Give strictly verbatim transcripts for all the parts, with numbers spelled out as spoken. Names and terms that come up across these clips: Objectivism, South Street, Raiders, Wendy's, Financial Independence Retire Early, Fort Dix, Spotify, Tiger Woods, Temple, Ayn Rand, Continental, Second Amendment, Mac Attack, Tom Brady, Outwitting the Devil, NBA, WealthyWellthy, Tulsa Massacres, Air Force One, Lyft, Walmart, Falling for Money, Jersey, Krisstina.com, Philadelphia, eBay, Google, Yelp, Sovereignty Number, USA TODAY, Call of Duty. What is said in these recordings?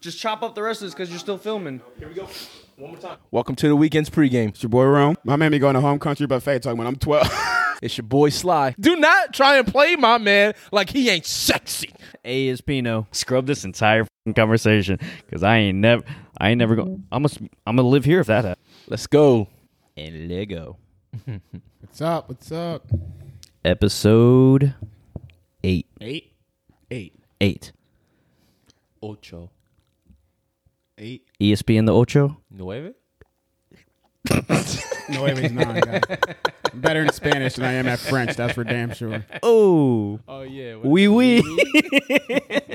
Just chop up the rest of this because you're still filming. Here we go. One more time. Welcome to the weekend's pregame. It's your boy, Rome. My man be going to home country buffet talking when I'm twelve. It's your boy, Sly. Do not try and play my man like he ain't sexy. A is Pino. Scrub this entire conversation because I ain't never, I ain't never going. I'm going I'm to live here if that happens. Let's go. And Lego. What's up? What's up? Episode eight. Eight? Eight. Eight. Ocho. Eight. E S P N the Ocho? Nueve? Nueve is nine, guys. I'm better in Spanish than I am at French. That's for damn sure. Oh. Oh, yeah. Oui, oui.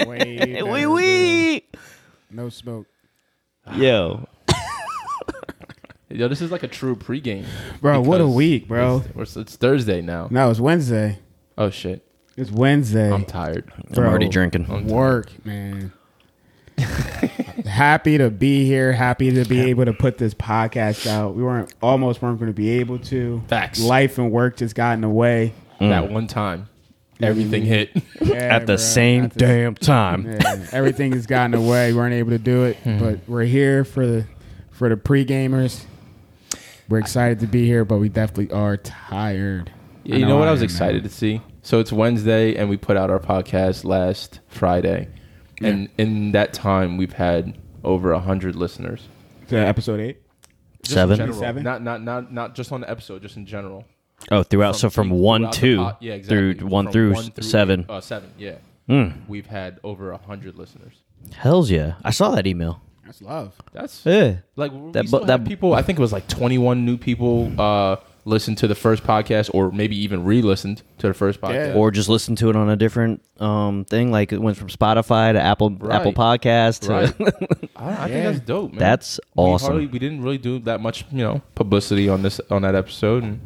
Way oui, oui. No smoke. Yo. Yo, this is like a true pregame. Bro, what a week, bro. It's, it's Thursday now. No, it's Wednesday. Oh, shit. It's Wednesday. I'm tired. Bro, I'm already drinking. I'm work, tired. man. Happy to be here. Happy to be able to put this podcast out. We weren't almost weren't going to be able to. Facts. Life and work just got in the way. Mm. That one time, everything mm. hit yeah, at the bro, same at the, damn time. Yeah, everything has gotten away. We weren't able to do it, mm. but we're here for the for the pre-gamers. We're excited to be here, but we definitely are tired. Yeah, you know, know what I was excited now. to see? So it's Wednesday, and we put out our podcast last Friday. And yeah. in that time, we've had over one hundred listeners. So episode eight? Just Seven? Seven? Not, not, not, not just on the episode, just in general. Oh, throughout. From so from eight, one, two, pot, yeah, exactly. through one from through one through seven. Eight, uh, seven, yeah. Mm. We've had over one hundred listeners. Hells yeah. I saw that email. That's love. That's yeah. Like, that, bu- that people, I think it was like twenty-one new people uh, listened to the first podcast, or maybe even re-listened to the first podcast, yeah. or just listened to it on a different um, thing. Like it went from Spotify to Apple right. Apple Podcasts. Right. To I, I yeah. think that's dope, man. That's awesome. We, hardly, we didn't really do that much, you know, publicity on this on that episode, and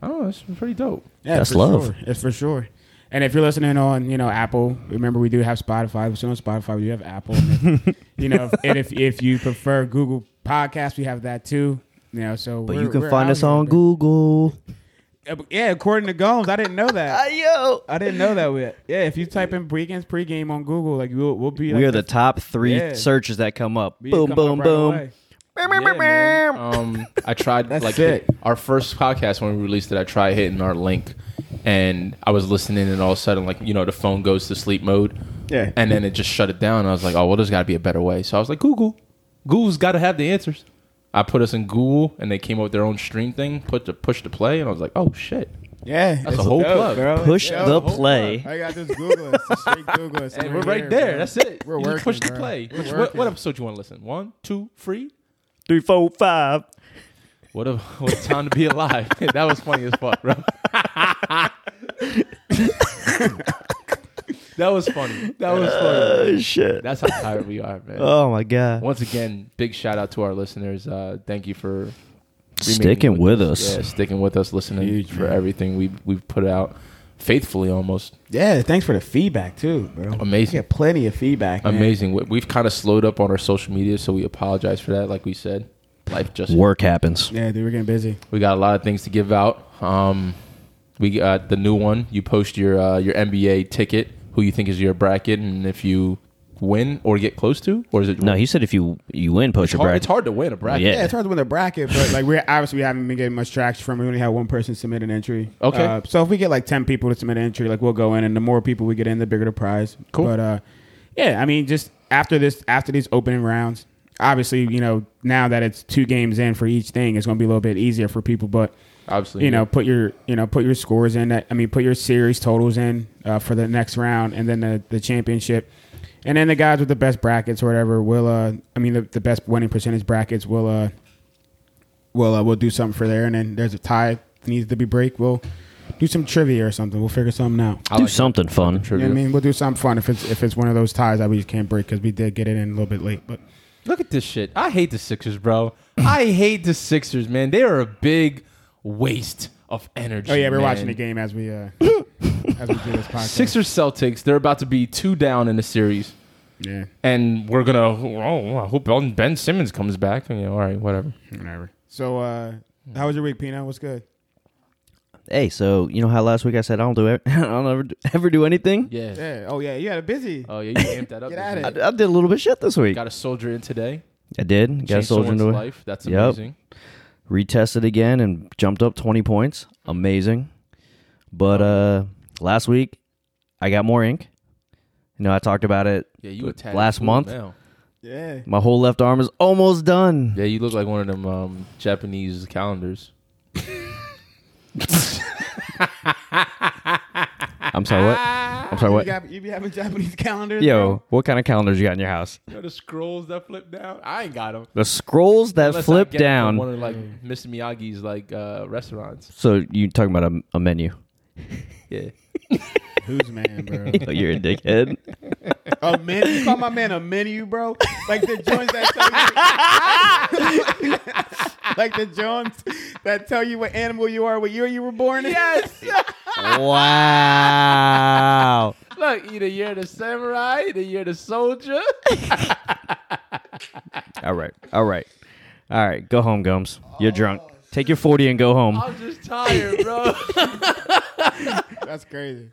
I don't know. It's pretty dope. Yeah, that's love. Sure. It's for sure. And if you're listening on, you know, Apple, remember we do have Spotify. We're still on Spotify. We do have Apple. If, you know, and if if you prefer Google Podcasts, we have that too. You know, so but you can find us on Google. Yeah, according to Gomes, I didn't know that. Yo, I didn't know that. Yet. Yeah, if you type in weekends pregame on Google, like we'll, we'll be. Like, we are the top three yeah. searches that come up. We boom, come boom, up right boom. Away. Yeah, um, I tried That's like it. our first podcast when we released it. I tried hitting our link, and I was listening, and all of a sudden, like you know, the phone goes to sleep mode. Yeah, and then it just shut it down. And I was like, oh well, there's got to be a better way. So I was like, Google, Google's got to have the answers. I put us in Google, and they came up with their own stream thing. Put the push to play, and I was like, oh shit. Yeah, that's a whole dope, plug. Bro. Push yeah, the play. Plug. I got this Google. It's straight Google. It's and we're right here, there. Bro. That's it. We're you working. Push the play. Which, what, what episode do you want to listen? One, two, three, three, four, five. What a what a time to be alive. That was funny as fuck, bro. That was funny. That was funny. Uh, shit. That's how tired we are, man. Oh my god. Once again, big shout out to our listeners. Uh, thank you for. Sticking with, with us. us. Yeah, sticking with us, listening Huge, for man. everything we've, we've put out faithfully almost. Yeah, thanks for the feedback too, bro. Amazing. We got plenty of feedback, man. Amazing. We've kind of slowed up on our social media, so we apologize for that. Like we said, life just... Work happens. Yeah, dude, we're getting busy. We got a lot of things to give out. Um, we got the new one. You post your, uh, your N B A ticket, who you think is your bracket, and if you... win or get close to, or is it? No, he said if you you win, post it's your hard, bracket. It's hard to win a bracket. Yeah. yeah, it's hard to win a bracket, but like we obviously we haven't been getting much traction from it. We only had one person submit an entry. Okay, uh, so if we get like ten people to submit an entry, like we'll go in, and the more people we get in, the bigger the prize. Cool. But uh, yeah, I mean, just after this, after these opening rounds, obviously you know now that it's two games in for each thing, it's going to be a little bit easier for people. But obviously, you yeah. know, put your you know put your scores in. That, I mean, put your series totals in uh, for the next round, and then the, the championship. And then the guys with the best brackets or whatever will, uh, I mean, the, the best winning percentage brackets will, uh, will, uh, will do something for there. And then there's a tie that needs to be break. We'll do some trivia or something. We'll figure something out. I'll do like something it. fun. You know what I mean, we'll do something fun if it's if it's one of those ties that we just can't break because we did get it in a little bit late. But look at this shit. I hate the Sixers, bro. I hate the Sixers, man. They are a big waste of energy. Oh yeah, we're man. watching the game as we. Uh, As we do this podcast. Sixers Celtics, they're about to be two down in the series. Yeah. And we're going to, oh, I hope Ben Simmons comes back. You know, all right, whatever. Whatever. So, uh, how was your week, Pino? What's good? hey, so you know how last week I said I don't do ever, I don't ever do, ever do anything? Yeah. yeah. Oh, yeah. You had a busy. Oh, yeah. You amped that up. Get out of it. I, I did a little bit of shit this week. Got a soldier in today. I did. Got Changed a soldier in today. That's yep. amazing. Retested again and jumped up twenty points. Amazing. But uh, last week, I got more ink. You know, I talked about it yeah, you last month. Now. Yeah. My whole left arm is almost done. Yeah, you look like one of them um, Japanese calendars. I'm sorry, what? I'm sorry, what? You, got, you be having Japanese calendars? Yo, bro? What kind of calendars you got in your house? You know, the scrolls that flip down? I ain't got them. The scrolls that Unless flip down? One of like Mister Miyagi's like uh, restaurants. So you talking about a, a menu? Yeah. Who's man, bro? Oh, you're a dickhead. A menu? You call my man a menu, bro? Like the joints that tell you like the joints that tell you what animal you are, what year you were born in? Yes. Wow. Look, either you're the samurai, either you're the soldier. All right. All right. All right. Go home, Gums. You're oh, drunk. Take your forty and go home. I'm just tired, bro. That's crazy.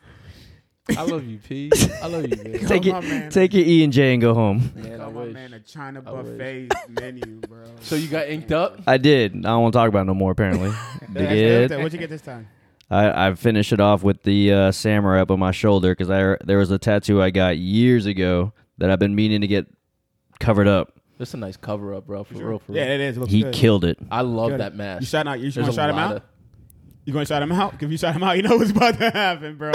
I love you, P. I love you, man. Take, your, man take your E and J and go home. Man, I wish. Man, a China buffet menu, bro. So you got inked up? I did. I don't want to talk about it no more, apparently. Did. What'd you get this time? I, I finished it off with the uh, samurai up on my shoulder because I there was a tattoo I got years ago that I've been meaning to get covered up. That's a nice cover up, bro. For sure. real, for real. Yeah, it is. It he good. killed it. I love good. that mask. You shot out. You want to shout him out? Of- you going to shout him out? If you shout him out, you know what's about to happen, bro.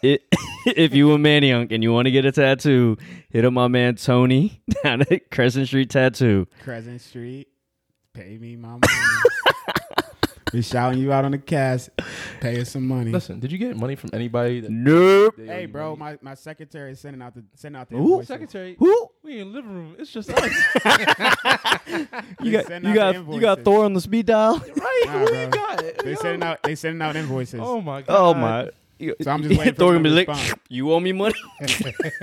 It, if you a maniunk and you want to get a tattoo, hit up my man Tony down at Crescent Street Tattoo. Crescent Street, pay me my money. We shouting you out on the cast. Pay us some money. Listen, did you get money from anybody? That nope. Hey, bro, my, my secretary is sending out the sending out the. Who secretary? Who? We in the living room. It's just us. you got you got you got Thor on the speed dial, right? Nah, what do you got? They sending out they sending out invoices. Oh my god. Oh my. So I'm just waiting for him to respond. You owe me money.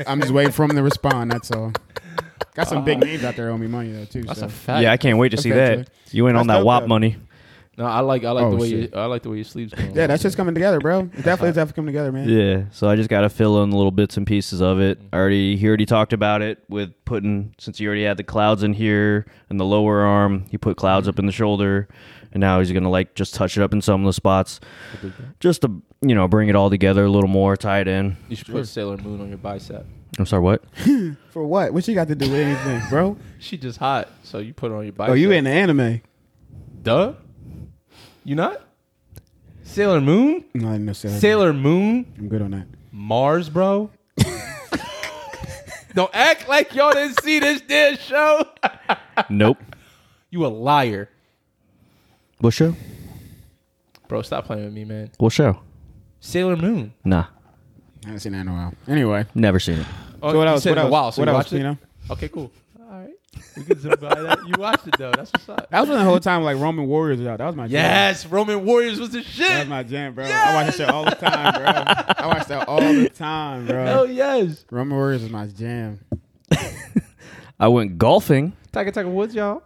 I'm just waiting for him to respond. That's all. Got some uh, big names out there owe me money though too. That's so. a fact. Yeah, I can't wait to that's see that. Too. You ain't that's on that W A P though. Money. No, I like I like oh, the way you, I like the way your sleeves come. Yeah, that's just coming together, bro. It definitely is coming together, man. Yeah. So I just gotta fill in little bits and pieces of it. I already he already talked about it with putting since he already had the clouds in here and the lower arm, he put clouds up in the shoulder, and now he's gonna like just touch it up in some of the spots, just to you know bring it all together a little more, tie it in. You should sure. put Sailor Moon on your bicep. I'm sorry, what? For what? What she got to do with anything, bro? She just hot, so you put it on your bicep. Oh, you in the anime? Duh. You not? Sailor Moon? No, I didn't know Sailor, Sailor Moon. Moon? I'm good on that. Mars, bro? Don't act like y'all didn't see this damn show. Nope. You a liar. What show? Bro, stop playing with me, man. What show? Sailor Moon. Nah. I haven't seen that in a while. Anyway. Never seen it. Oh, so what else? What else? So what else? You know? Okay, cool. All right. We could zip by that. You watched it though. That's what's up. That was when the whole time like Roman Warriors was out. That was my jam. Yes, Roman Warriors was the shit. That was my jam, bro. Yes. I watch that shit all the time, bro. I watch that all the time, bro. Hell yes. Roman Warriors was my jam. I went golfing. Tiger Tiger Woods, y'all.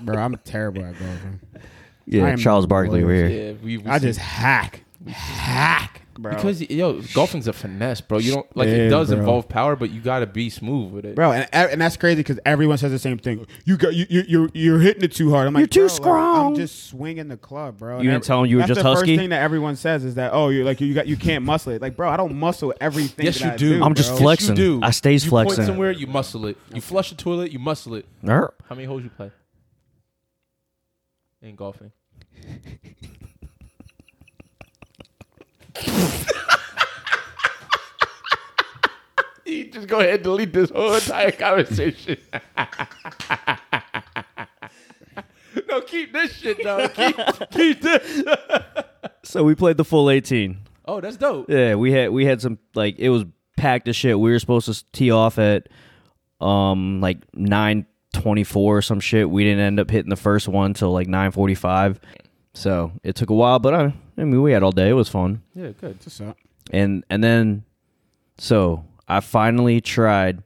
Bro, I'm terrible at golfing. Yeah, Charles Barkley over here. Yeah, we, we I just it. hack. We just hack. Bro. Because yo, golfing's a finesse, bro. You don't like yeah, it does bro. involve power, but you gotta be smooth with it, bro. And and that's crazy because everyone says the same thing. You got you you you're, you're hitting it too hard. I'm like, you're too strong. Like, I'm just swinging the club, bro. You and didn't every, tell him you were just husky. That's the first thing that everyone says is that oh, you like you got you can't muscle it. Like, bro, I don't muscle everything. Yes, that you do. I do. I'm just bro. flexing. Yes, you do. I stays you flexing. You point somewhere, you muscle it. You flush the toilet, you muscle it. How many holes you play in golfing? You just go ahead and delete this whole entire conversation. No, keep this shit, though. Keep, keep this. So we played the full eighteen. Oh, that's dope. Yeah, we had we had some like it was packed as shit. We were supposed to tee off at um like nine twenty four or some shit. We didn't end up hitting the first one till like nine forty five. So it took a while, but I, I mean, we had all day. It was fun. Yeah, good. And and then, so I finally tried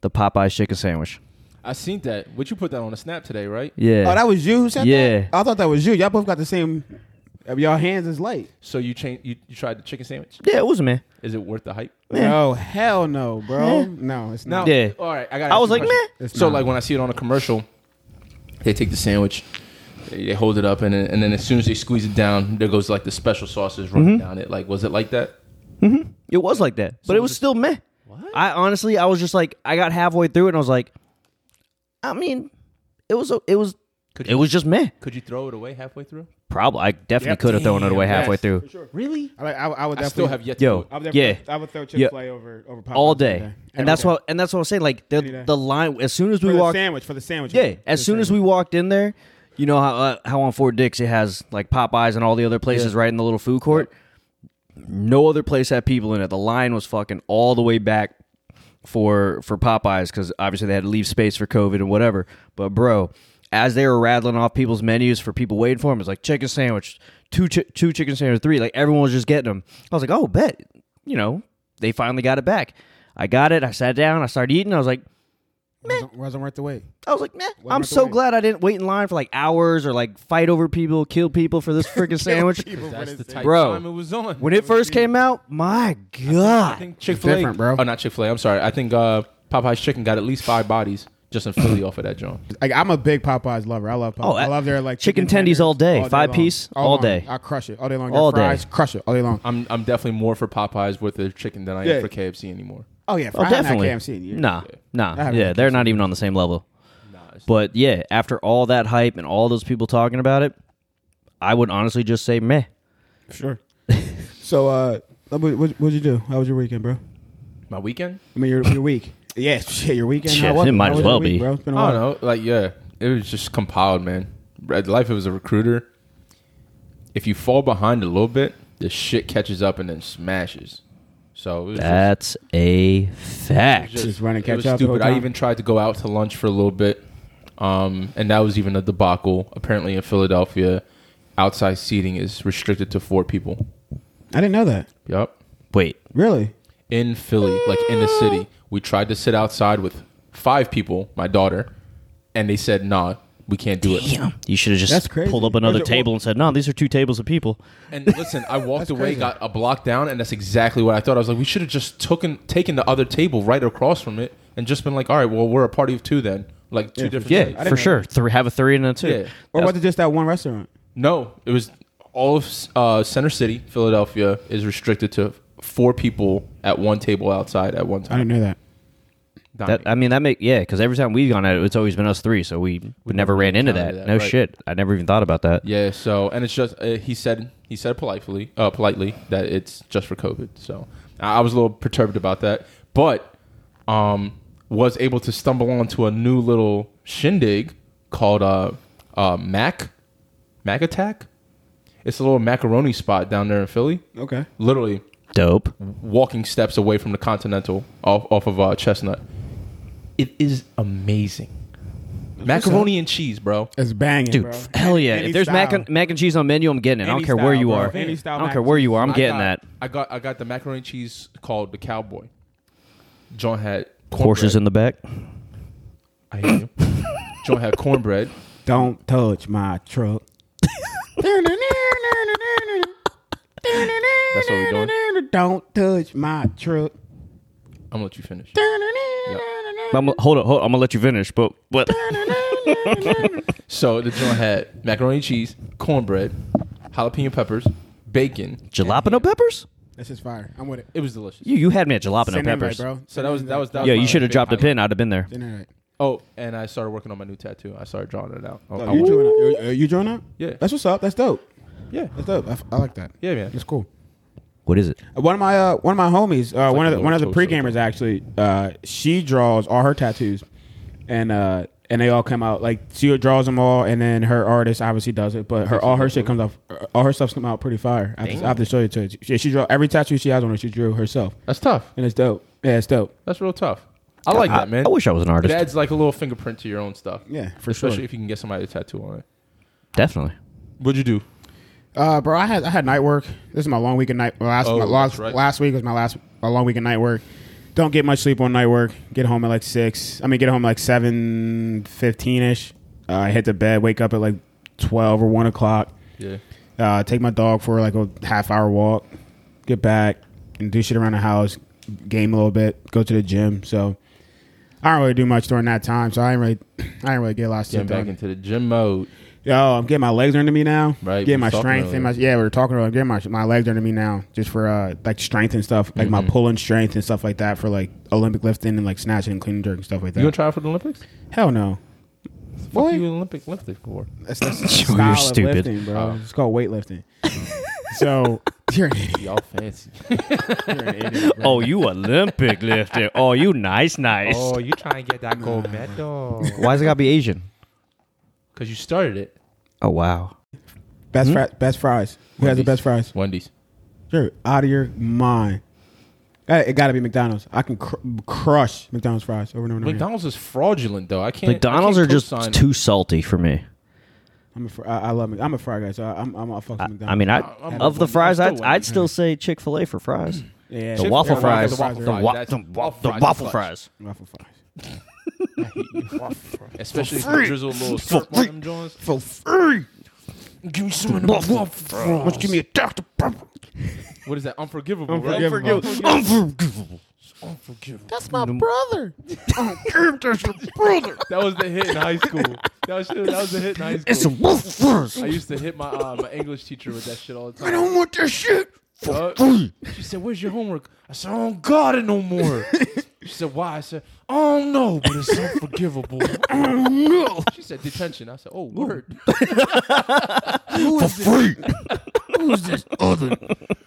the Popeyes chicken sandwich. I seen that. Would you put that on a snap today, right? Yeah. Oh, that was you who said yeah. that? Yeah. I thought that was you. Y'all both got the same... Y'all hands is light. So you changed, you, you tried the chicken sandwich? Yeah, it was, man. Is it worth the hype? Man. Oh, hell no, bro. Man. No, it's not. Now, yeah. All right. I got. I was like, man. So not. Like when I see it on a commercial, they take the sandwich, they, they hold it up, and, and then as soon as they squeeze it down, there goes like the special sauces running mm-hmm. down it. Like, was it like that? Mm-hmm. It was like that, so but it was, was still meh. What? I honestly, I was just like, I got halfway through it, and I was like, I mean, it was, it was, could it you, was just meh. Could you throw it away halfway through? Probably, I definitely yep. could have thrown it away yes. halfway through. For sure. Really? I, I, I would definitely I still have yet to. Yo, I would yeah, I would throw Chick-fil-A yeah. over over Popeyes all day, and Every that's day. what and that's what I'm saying. Like the the line as soon as we walked sandwich for the sandwich. Yeah, as soon sandwich. as we walked in there, you know how uh, how on Fort Dix it has like Popeyes and all the other places yeah. right in the little food court. Yep. No other place had people in it. The line was fucking all the way back for for Popeyes because obviously they had to leave space for COVID and whatever. But bro. As they were rattling off people's menus for people waiting for them, it's like chicken sandwich, two chi- two chicken sandwich, three. Like everyone was just getting them. I was like, oh, bet. You know, they finally got it back. I got it. I sat down. I started eating. I was like, meh. Wasn't worth the wait. I was like, meh. Wasn't I'm so glad I didn't wait in line for like hours or like fight over people, kill people for this freaking sandwich. That's the type bro, time it was on. When it first came out, my God. I think, I think Chick-fil-A. It's different, bro. Oh, not Chick-fil-A. I'm sorry. I think uh, Popeye's Chicken got at least five bodies. Just in Philly off of that joint. Like, I'm a big Popeyes lover. I love Popeyes. Oh, I, I love their like chicken, chicken tendies all day, all five day piece all, all day. I crush it all day long. All their fries, day. crush it all day long. I'm I'm definitely more for Popeyes with their chicken than I yeah. am for K F C anymore. Oh yeah, for oh, definitely K F C. Nah, nah, yeah, yeah they're not even on the same level. Nah, but yeah, after all that hype and all those people talking about it, I would honestly just say meh. Sure. So, uh, what what'd you do? How was your weekend, bro? My weekend? I mean, your your week. Yeah, shit, your weekend. Shit, it might as well be. Week, I don't know. Like, yeah, it was just compiled, man. Life as a recruiter, if you fall behind a little bit, the shit catches up and then smashes. So it was that's just, a fact. It was, just, just running catch it was up stupid. I even tried to go out to lunch for a little bit, um, and that was even a debacle. Apparently, in Philadelphia, outside seating is restricted to four people. I didn't know that. Yep. Wait. Really? In Philly, like in the city. We tried to sit outside with five people, my daughter, and they said, nah, we can't do Damn. it. You should have just pulled up another table and said, no, nah, these are two tables of people. And listen, I walked away, crazy. got a block down, and that's exactly what I thought. I was like, we should have just taken, taken the other table right across from it and just been like, all right, well, we're a party of two then. Like two yeah, different Yeah, types. for sure. Three, have a three and a two. Yeah. Or was it just that one restaurant? No, it was all of uh, Center City, Philadelphia, is restricted to four people at one table outside at one time. I didn't know that. that I mean, that make yeah, because every time we've gone at it, it's always been us three, so we, we, we never ran into that. that. No right. shit. I never even thought about that. Yeah, so, and it's just, uh, he said he said politely uh, politely that it's just for COVID, so I, I was a little perturbed about that, but um, was able to stumble onto a new little shindig called uh, uh, Mac, Mac Attack. It's a little macaroni spot down there in Philly. Okay. Literally. Dope. Walking steps away from the Continental off, off of uh, Chestnut. It is amazing. What's macaroni and cheese, bro. It's banging, Dude, bro. Dude, hell yeah. Any if there's mac and, mac and cheese on menu, I'm getting it. Any I don't care style, where you bro. are. Any I don't care where you are. I'm I getting got, that. I got I got the macaroni and cheese called the Cowboy. John had cornbread. Porsches in the back. I hear you. John had cornbread. Don't touch my truck. That's what we're doing. Don't touch my truck. I'm gonna let you finish. Yep. I'm gonna, hold up, hold, I'm gonna let you finish, but but. So the joint had macaroni and cheese, cornbread, jalapeno peppers, bacon, jalapeno peppers. That's just fire. I'm with it. It was delicious. You you had me at jalapeno Same peppers, right, bro. So that was that was that. Yeah, you should have dropped a pin. I'd have been there. Right. Oh, and I started working on my new tattoo. I started drawing it out. Oh, oh, you drawing out? Are you drawing out? Yeah. That's what's up. That's dope. Yeah, that's dope. I, I like that. Yeah, man, it's cool. What is it? One of my uh, one of my homies, uh, one like of the, one of the pre-gamers actually. Uh, she draws all her tattoos, and uh, and they all come out like she draws them all, and then her artist obviously does it. But her all her shit comes off, all her stuff's come out pretty fire. I have, to, I have to show you to it. She, she drew every tattoo she has on her. She drew herself. That's tough, and it's dope. Yeah, it's dope. That's real tough. I like I, that, man. I wish I was an artist. It adds like a little fingerprint to your own stuff. Yeah, for sure. Especially if you can get somebody to tattoo on it. Definitely. What'd you do? Uh, bro, I had I had night work. This is my long weekend night. Last oh, my last, right. last week was my last my long weekend night work. Don't get much sleep on night work. Get home at like six. I mean, get home at like seven fifteen ish. Uh, I hit the bed. Wake up at like twelve or one o'clock. Yeah. Uh, take my dog for like a half hour walk. Get back and do shit around the house. Game a little bit. Go to the gym. So I don't really do much during that time. So I ain't really, I ain't really get a lot of stuff. Getting back into the gym mode. Yo, I'm getting my legs under me now. Right. Getting my strength and my yeah. We were talking about getting my my legs under me now, just for uh like strength and stuff, like mm-hmm. my pulling strength and stuff like that for like Olympic lifting and like snatching and clean and jerk and stuff like that. You gonna try for the Olympics? Hell no. What are you Olympic lifting for? That's, that's style you're stupid, of lifting, bro. Oh. It's called weightlifting. So you're an idiot. Y'all fancy. You're an idiot, bro. Oh, you Olympic lifter. Oh, you nice, nice. Oh, you trying to get that gold medal? Why does it gotta be Asian? Because you started it. Oh, wow. Best, hmm? fri- best fries. Who Wendy's. Has the best fries? Wendy's. You're out of your mind. It got to be McDonald's. I can cr- crush McDonald's fries over and over and over. McDonald's is fraudulent, though. I can't. McDonald's I can't are just too salty for me. I'm a fr- I, I love. I'm a fry guy, so I, I'm I'm all fucking McDonald's. I mean, I, I of the fries, I'd I'd, I'd still say Chick-fil-A for fries. Yeah, the waffle fries. The waffle fries. Waffle fries. I hate you. Especially if you drizzle a little syrup on them joints. For free. Give me some of the waffle fries. Let's give me a Doctor Pepper. What is that? Unforgivable. Unforgivable. Right? Unforgivable. Unforgivable. Unforgivable. That's my brother. That's your brother. That was the hit in high school. That was, that was the hit in high school. It's a waffle fries. I used to hit my uh, my English teacher with that shit all the time. I don't want that shit. For free. She said, "Where's your homework?" I said, "I don't got it no more." She said, "Why?" I said, "Oh no, but it's unforgivable." Oh no. She said, "Detention." I said, "Oh, word." Who is For this? free. Who's this other?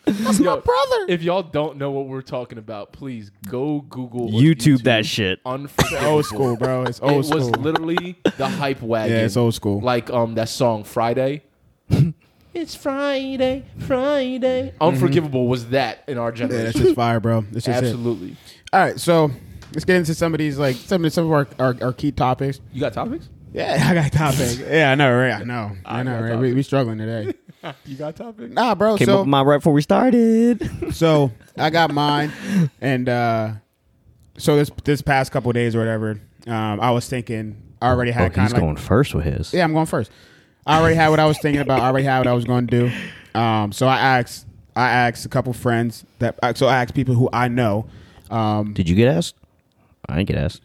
That's Yo, my brother. If y'all don't know what we're talking about, please go Google YouTube, YouTube that shit. Unforgivable. Old school, bro. It's old it school. It was literally the hype wagon. Yeah, it's old school. Like um that song Friday. It's Friday, Friday. Mm-hmm. Unforgivable was that in our generation. Yeah, that's just fire, bro. That's just absolutely. It. All right, so let's get into some of these, like some of some of our, our, our key topics. You got topics? Yeah, I got topics. Yeah, I know, right? I know, I, I know, right? We, we struggling today. You got topics? Nah, bro. Came so, up with mine right before we started. So I got mine, and uh, so this this past couple of days or whatever, um, I was thinking. I already had. Oh, kind of. He's like, going first with his. Yeah, I'm going first. I already had what I was thinking about. I already had what I was going to do. Um, so I asked. I asked a couple friends that. So I asked people who I know. Um, Did you get asked? I didn't get asked.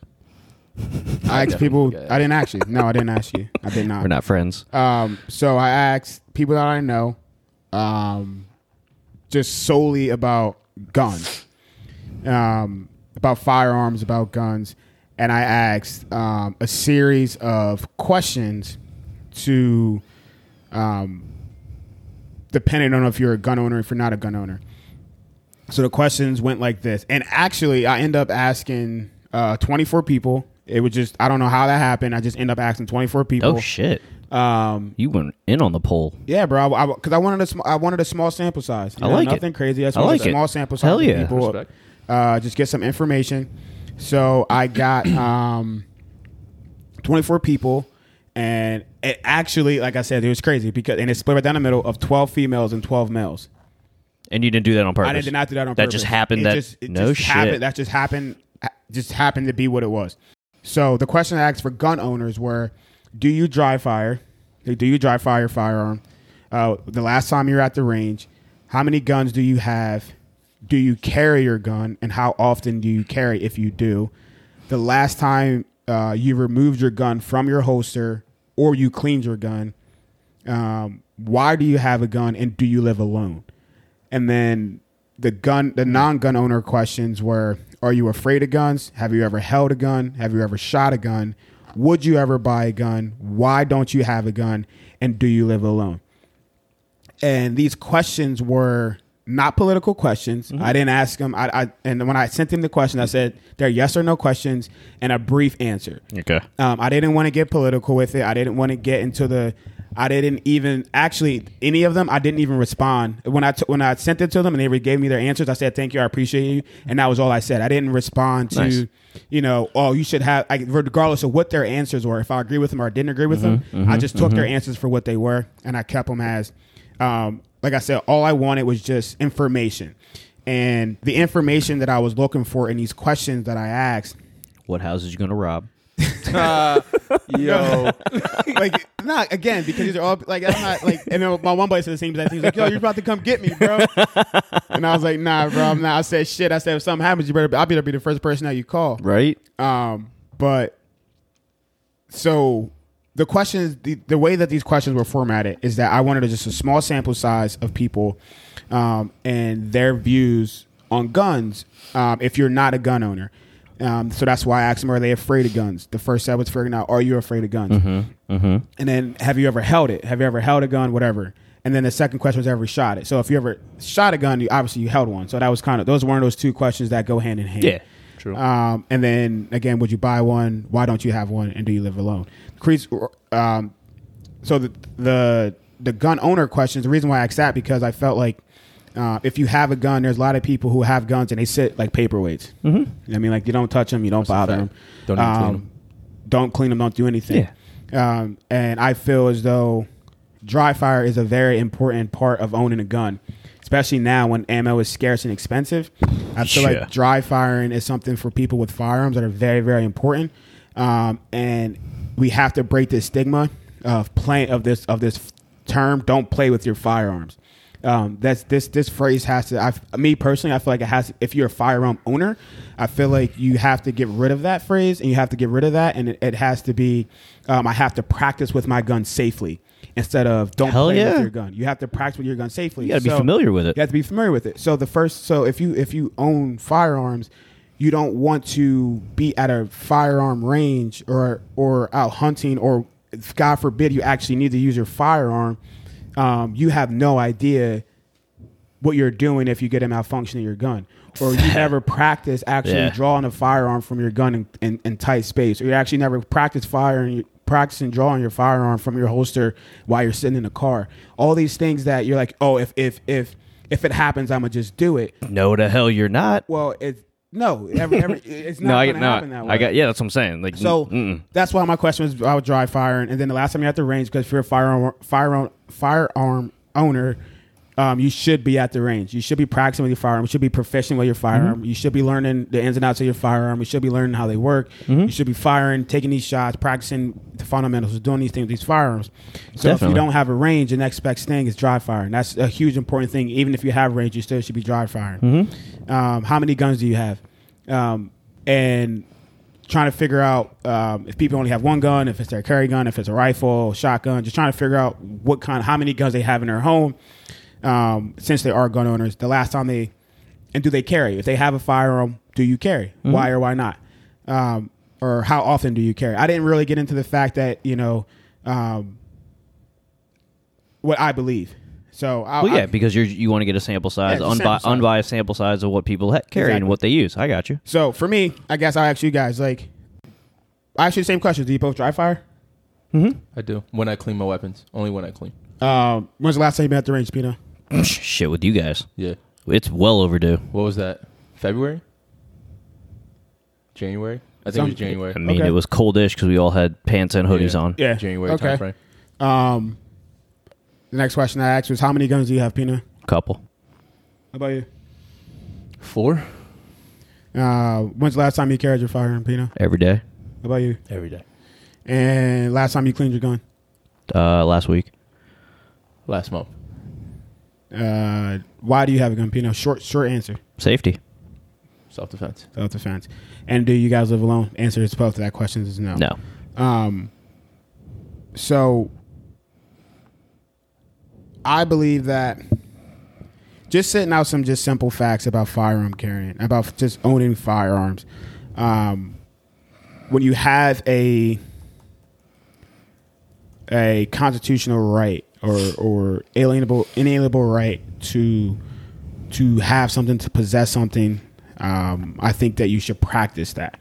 I asked people. I didn't ask you. No, I didn't ask you. I did not. We're not friends. Um, so I asked people that I know, um, just solely about guns, um, about firearms, about guns, and I asked um, a series of questions to, um, depending on if you're a gun owner, if you're not a gun owner. So the questions went like this. And actually, I end up asking uh, twenty-four people. It was just, I don't know how that happened. I just end up asking twenty-four people. Oh, shit. Um, you went in on the poll. Yeah, bro. Because I, I, I wanted a sm- I wanted a small sample size. You I know, like nothing it. Crazy. I, I like a it. Small sample size. Hell yeah. People, uh, just get some information. So I got um, twenty-four people. And it actually, like I said, it was crazy. because And it split right down the middle of twelve females and twelve males. And you didn't do that on purpose. I did not do that on that purpose. That just happened. It that just, it no just shit. Happened, that just happened. Just happened to be what it was. So the question I asked for gun owners were: do you dry fire? Do you dry fire your firearm? Uh, the last time you were at the range, how many guns do you have? Do you carry your gun, and how often do you carry? If you do, the last time uh, you removed your gun from your holster or you cleaned your gun, um, why do you have a gun, and do you live alone? And then the gun, the non-gun owner questions were: are you afraid of guns? Have you ever held a gun? Have you ever shot a gun? Would you ever buy a gun? Why don't you have a gun? And do you live alone? And these questions were not political questions. Mm-hmm. I didn't ask them. I, I and when I sent them the question, I said they're yes or no questions and a brief answer. Okay. Um, I didn't want to get political with it. I didn't want to get into the. I didn't even actually any of them. I didn't even respond when I t- when I sent it to them and they gave me their answers. I said, "Thank you, I appreciate you," and that was all I said. I didn't respond to, nice. you know, oh, you should have. I, regardless of what their answers were, if I agree with them or I didn't agree with mm-hmm, them, mm-hmm, I just took mm-hmm. their answers for what they were and I kept them as, um, like I said, all I wanted was just information. And the information that I was looking for in these questions that I asked. What houses you going to rob? uh, yo. Like, not again, because these are all, like, I'm not, like, and then my one buddy said the same thing. He's like, yo, you're about to come get me, bro. And I was like, nah, bro, I'm not. I said, shit. I said, if something happens, you better, I better be the first person that you call. Right. Um, but, so, the questions, the, the way that these questions were formatted is that I wanted just a small sample size of people um, and their views on guns um, if you're not a gun owner. Um, so that's why I asked them, are they afraid of guns? The first step was figuring out, are you afraid of guns? Mm-hmm, mm-hmm. And then, have you ever held it? Have you ever held a gun? Whatever. And then the second question was, ever shot it? So if you ever shot a gun, you obviously you held one. So that was kind of, those were one of those two questions that go hand in hand. Yeah. True. Um, and then again, would you buy one? Why don't you have one? And do you live alone? Um, so the, the the gun owner questions. The reason why I asked that because I felt like uh, if you have a gun, there's a lot of people who have guns and they sit like paperweights. Mm-hmm. I mean, like you don't touch them, you don't That's bother them, don't um, clean them, don't clean them, don't do anything. Yeah. Um, and I feel as though dry fire is a very important part of owning a gun. Especially now when ammo is scarce and expensive. I feel yeah. like dry firing is something for people with firearms that are very, very important. Um, and we have to break this stigma of play, of this of this term, don't play with your firearms. Um, that's this this phrase has to, I, me personally, I feel like it has to, if you're a firearm owner, I feel like you have to get rid of that phrase and you have to get rid of that. And it, it has to be, um, I have to practice with my gun safely. Instead of don't Hell play yeah. with your gun, you have to practice with your gun safely. You got to so be familiar with it. You have to be familiar with it. So the first, so if you if you own firearms, you don't want to be at a firearm range or or out hunting or, God forbid, you actually need to use your firearm. Um, you have no idea what you're doing if you get a malfunction in your gun, or you never practice actually yeah. drawing a firearm from your gun in, in, in tight space, or you actually never practice firing. Practicing drawing your firearm from your holster while you're sitting in the car. All these things that you're like, oh, if if if if it happens, I'm gonna just do it. No, the hell you're not. Well, it's no, every, every, it's not no, gonna not. happen that way. I got yeah, that's what I'm saying. Like, so mm-mm. that's why my question is about dry firing. And then the last time you're at the range, because if you're a firearm firearm firearm owner, um, you should be at the range. You should be practicing with your firearm. You should be proficient with your firearm. Mm-hmm. You should be learning the ins and outs of your firearm. You should be learning how they work. Mm-hmm. You should be firing, taking these shots, practicing the fundamentals, doing these things with these firearms. So Definitely. If you don't have a range, the next best thing is dry firing. That's a huge important thing. Even if you have range, you still should be dry firing. Mm-hmm. Um, how many guns do you have? Um, and trying to figure out um, if people only have one gun, if it's their carry gun, if it's a rifle, shotgun, just trying to figure out what kind, how many guns they have in their home. Um, since they are gun owners, the last time they, and do they carry? If they have a firearm, do you carry? Mm-hmm. Why or why not? Um, or how often do you carry? I didn't really get into the fact that, you know, um, what I believe. So, I, well, yeah, I, because you're, you want to get a sample size, yeah, unbi- sample size, unbiased sample size of what people ha- carry exactly. and what they use. I got you. So for me, I guess I'll ask you guys, like, I ask you the same questions. Do you both dry fire? Mm-hmm. I do. When I clean my weapons, only when I clean. Um, when's the last time you been at the range, Pino? Shit with you guys. Yeah. It's well overdue. What was that? February? January? I think Some, it was January. I mean, okay. It was coldish because we all had pants and hoodies yeah. on. Yeah. January okay. time frame. Um, the next question I asked was, how many guns do you have, Pino? Couple. How about you? Four. Uh, when's the last time you carried your firearm, Pino? Every day. How about you? Every day. And last time you cleaned your gun? Uh, last week. Last month. Uh, why do you have a gun, Pino? Short, short answer. Safety. Self-defense. Self-defense. And do you guys live alone? Answer is both of that question is no. No. Um, so, I believe that just sitting out some just simple facts about firearm carrying, about just owning firearms. Um, when you have a a constitutional right, or or alienable inalienable right to to have something, to possess something, um, I think that you should practice that.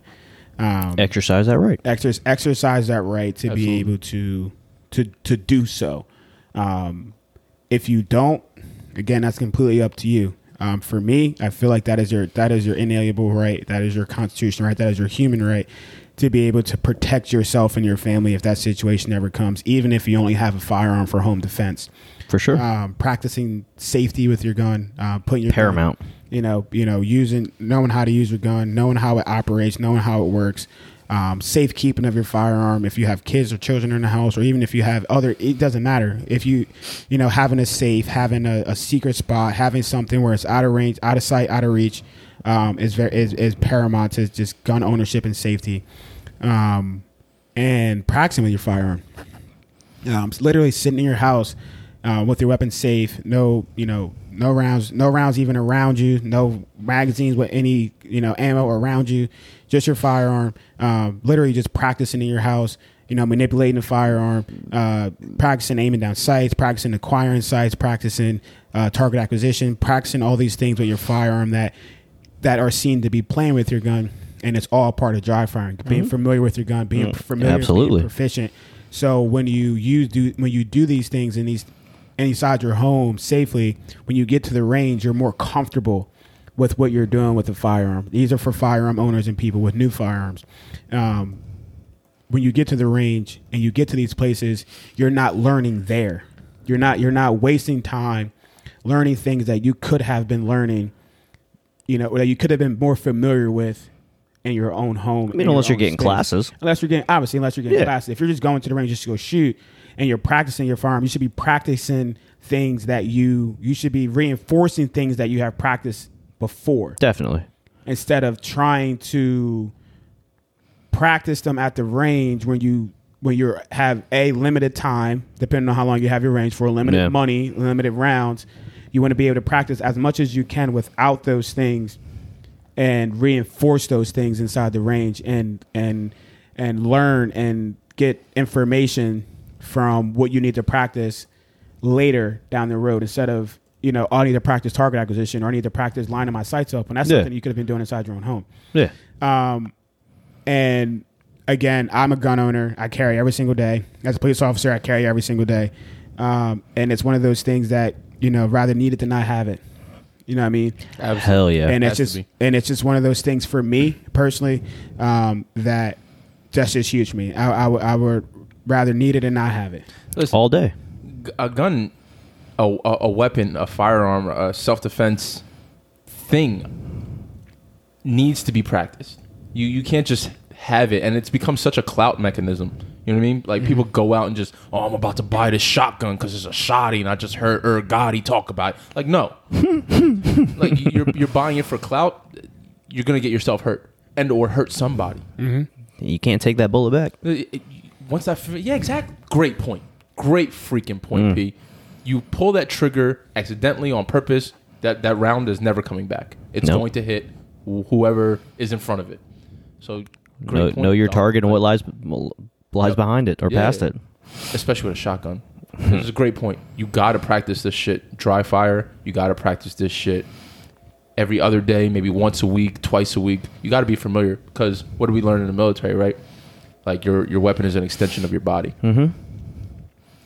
Um, exercise that right. Exercise exercise that right to Absolutely. be able to to to do so. Um, if you don't, again, that's completely up to you. Um, for me, I feel like that is your that is your inalienable right, that is your constitutional right, that is your human right to be able to protect yourself and your family if that situation ever comes, even if you only have a firearm for home defense. For sure. Um, practicing safety with your gun. Uh, putting your Paramount. Gun, you know, you know, using, knowing how to use your gun, knowing how it operates, knowing how it works, um, safekeeping of your firearm. If you have kids or children in the house, or even if you have other, it doesn't matter. If you, you know, having a safe, having a, a secret spot, having something where it's out of range, out of sight, out of reach, um, is very, is, is paramount to just gun ownership and safety, um, and practicing with your firearm. Um, literally sitting in your house uh, with your weapon safe, no, you know, no rounds, no rounds even around you, no magazines with any, you know, ammo around you, just your firearm. Um, literally just practicing in your house, you know, manipulating the firearm, uh, practicing aiming down sights, practicing acquiring sights, practicing uh, target acquisition, practicing all these things with your firearm that that are seen to be playing with your gun, and it's all part of dry firing. Being mm-hmm. familiar with your gun, being yeah, familiar, absolutely. being proficient. So when you use do when you do these things in these inside your home safely, when you get to the range, you're more comfortable with what you're doing with the firearm. These are for firearm owners and people with new firearms. Um, when you get to the range and you get to these places, you're not learning there. You're not you're not wasting time learning things that you could have been learning, you know, that you could have been more familiar with in your own home. I mean, unless you're getting space. classes. Unless you're getting, obviously, unless you're getting yeah. classes. If you're just going to the range just to go shoot and you're practicing your firearm, you should be practicing things that you, you should be reinforcing things that you have practiced before. Definitely. Instead of trying to practice them at the range when you, when you have a limited time, depending on how long you have your range for, limited yeah. money, limited rounds, you want to be able to practice as much as you can without those things, and reinforce those things inside the range, and and and learn and get information from what you need to practice later down the road, instead of, you know, oh, I need to practice target acquisition, or I need to practice lining my sights up, and that's yeah. something you could have been doing inside your own home. Yeah. Um, and again, I'm a gun owner. I carry every single day. As a police officer, I carry every single day. Um, and it's one of those things that, you know, rather need it than not have it. You know what I mean? Absolutely. Hell yeah. And it's Has just and it's just one of those things for me personally, um, that that's just huge to me. I, I, I would rather need it and not have it. Listen, all day. A gun, a, a weapon, a firearm, a self-defense thing needs to be practiced. You you can't just have it, and it's become such a clout mechanism. You know what I mean? Like, mm-hmm. people go out and just, oh, I'm about to buy this shotgun because it's a shotty and I just heard Ergotti talk about it. Like, no. Like, you're you're buying it for clout. You're going to get yourself hurt and or hurt somebody. Mm-hmm. You can't take that bullet back. It, it, once that, yeah, exactly. Great point. Great freaking point, mm. P. You pull that trigger accidentally on purpose, that, that round is never coming back. It's nope. going to hit whoever is in front of it. So, great know, point. Know your target and what lies... Well, lies yep. behind it or yeah, past yeah. it, especially with a shotgun. This is a great point. You gotta practice this shit dry fire. You gotta practice this shit every other day, maybe once a week, twice a week. You gotta be familiar, because what do we learn in the military, right? Like, your your weapon is an extension of your body. Mm-hmm.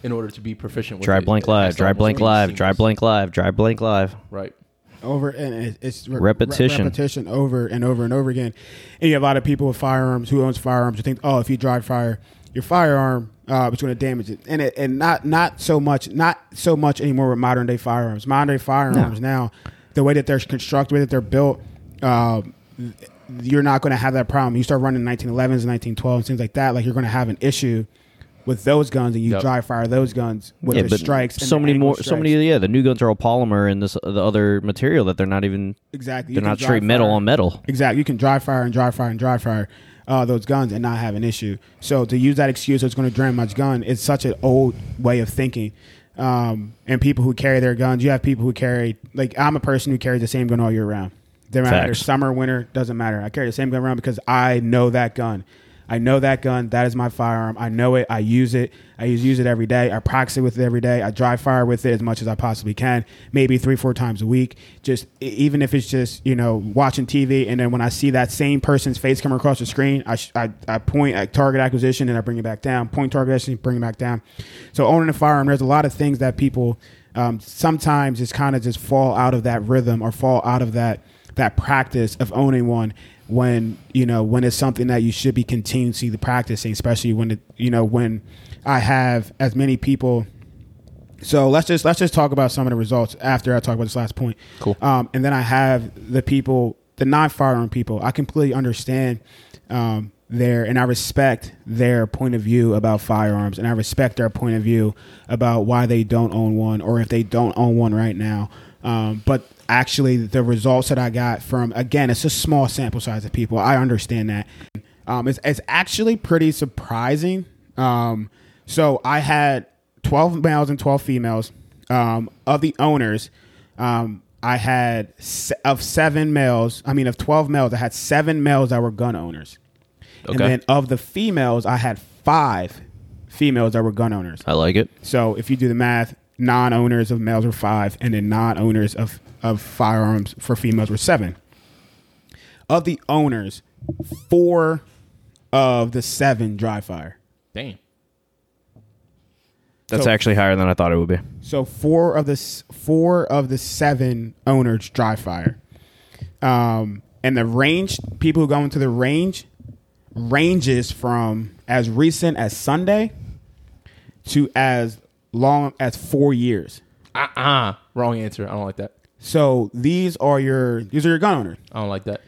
In order to be proficient with dry it, blank it, live, dry blank live, dry blank live, dry blank live. Right. Over and it's re- repetition, repetition over and over and over again. And you have a lot of people with firearms who owns firearms who think, oh, if you dry fire your firearm, uh, it's going to damage it, and it, and not not so much, not so much anymore with modern day firearms. Modern day firearms no. now, the way that they're constructed, the way that they're built, uh, you're not going to have that problem. You start running nineteen elevens, nineteen twelves, things like that. Like, you're going to have an issue with those guns, and you yep. dry fire those guns with yeah, the strikes. So many more, strikes. so many. Yeah, the new guns are all polymer and this the other material that they're not even exactly. They're not straight fire. metal on metal. Exactly. You can dry fire and dry fire and dry fire uh, those guns and not have an issue. So to use that excuse, it's going to drain my gun. It's such an old way of thinking. Um, and people who carry their guns, you have people who carry. Like, I'm a person who carries the same gun all year round. Doesn't matter summer, winter, doesn't matter. I carry the same gun around because I know that gun. I know that gun. That is my firearm. I know it. I use it. I use it every day. I practice it with it every day. I dry fire with it as much as I possibly can, maybe three, four times a week. Just even if it's just, you know, watching T V. And then when I see that same person's face come across the screen, I, I, I point at target acquisition and I bring it back down. Point target acquisition, bring it back down. So owning a firearm, there's a lot of things that people um, sometimes just kind of just fall out of that rhythm or fall out of that that practice of owning one. When, you know, when it's something that you should be continuously practicing, especially when, it, you know, when I have as many people So let's just let's just talk about some of the results after I talk about this last point. Cool. Um, and then I have the people, the non-firearm people. I completely understand um, their, and I respect their point of view about firearms, and I respect their point of view about why they don't own one, or if they don't own one right now. Um, but actually, the results that I got from, again, it's a small sample size of people. I understand that. Um, it's, it's actually pretty surprising. Um, so I had twelve males and twelve females. Um, of the owners, um, I had se- of seven males. I mean, of twelve males, I had seven males that were gun owners. Okay. And then of the females, I had five females that were gun owners. I like it. So if you do the math, non-owners of males were five, and then non-owners of, of firearms for females were seven. Of the owners, four of the seven dry fire. Damn. That's so, actually higher than I thought it would be. So four of the four of the seven owners dry fire, um, and the range, people who go into the range ranges from as recent as Sunday to as long as four years. Uh uh-uh. uh, wrong answer. I don't like that. So these are your these are your gun owners. I don't like that.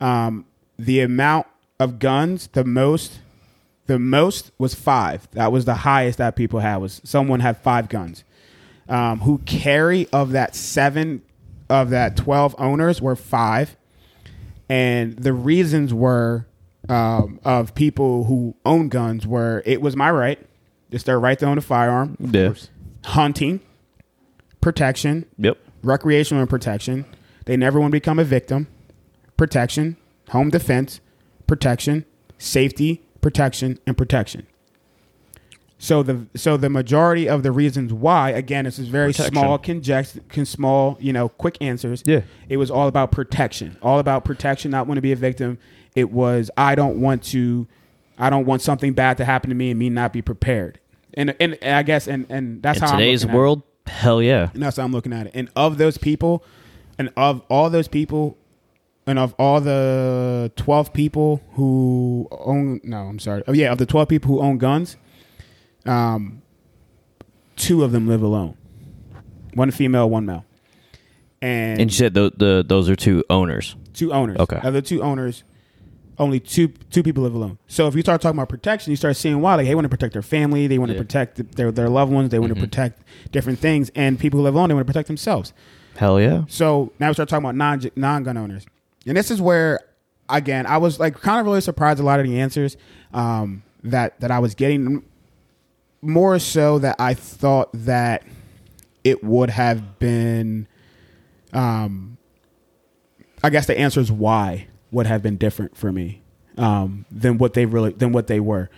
Um, the amount of guns, the most. The most was five. That was the highest that people had, was someone had five guns. Um, who carry of that seven, of that twelve owners were five. And the reasons were um, of people who own guns were, it was my right. It's their right to own a firearm. Yeah. Hunting, protection, yep. recreational and protection. They never want to become a victim. Protection, home defense, protection, safety, protection, and protection. So the so the majority of the reasons why, again, this is very protection. small, conject, con, small, you know, quick answers. Yeah, it was all about protection, all about protection. Not want to be a victim. It was I don't want to, I don't want something bad to happen to me and me not be prepared. And and, and I guess and and that's in how today's I'm world, at it. Hell yeah, and that's how I'm looking at it. And of those people, and of all those people. And of all the twelve people who own, no, I'm sorry. Oh, yeah, of the twelve people who own guns, um, two of them live alone. One female, one male. And, and you said the, the, those are two owners? Two owners. Okay. Of the two owners, only two two people live alone. So if you start talking about protection, you start seeing why. Like, they want to protect their family. They want yeah. to protect their, their loved ones. They want mm-hmm. to protect different things. And people who live alone, they want to protect themselves. Hell yeah. So now we start talking about non, non-gun owners. And this is where, again, I was like kind of really surprised a lot of the answers um, that that I was getting. More so that I thought that it would have been, um, I guess the answers why would have been different for me um, than what they really than what they were.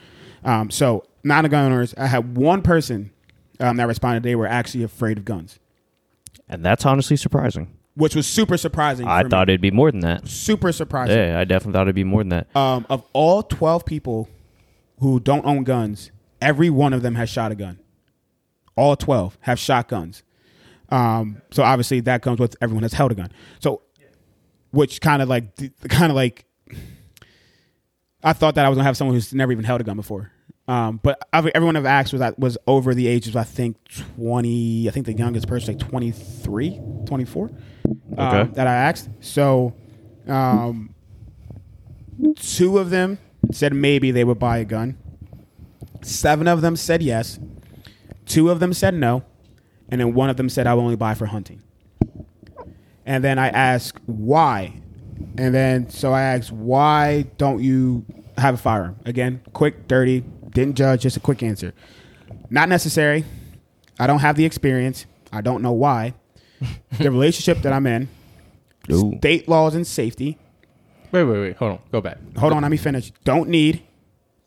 Um, so non-gun owners, I had one person um, that responded they were actually afraid of guns, and that's honestly surprising. Which was super surprising. I for thought me. It'd be more than that. Super surprising. Yeah, I definitely thought it'd be more than that. Um, of all twelve people who don't own guns, every one of them has shot a gun. All twelve have shot guns. Um, so obviously that comes with everyone has held a gun. So, which kind of like, kind of like, I thought that I was gonna have someone who's never even held a gun before. Um, but everyone I've asked was was over the age of, I think, twenty. I think the youngest person, like twenty-three, twenty-four, okay. um, that I asked. So um, two of them said maybe they would buy a gun. Seven of them said yes. Two of them said no. And then one of them said, I will only buy for hunting. And then I asked why. And then so I asked, why don't you have a firearm? Again, quick, dirty. Didn't judge, just a quick answer. Not necessary. I don't have the experience. I don't know why. The relationship that I'm in. Ooh. State laws and safety. Wait, wait, wait. Hold on. Go back. Hold on. Let me finish. Don't need.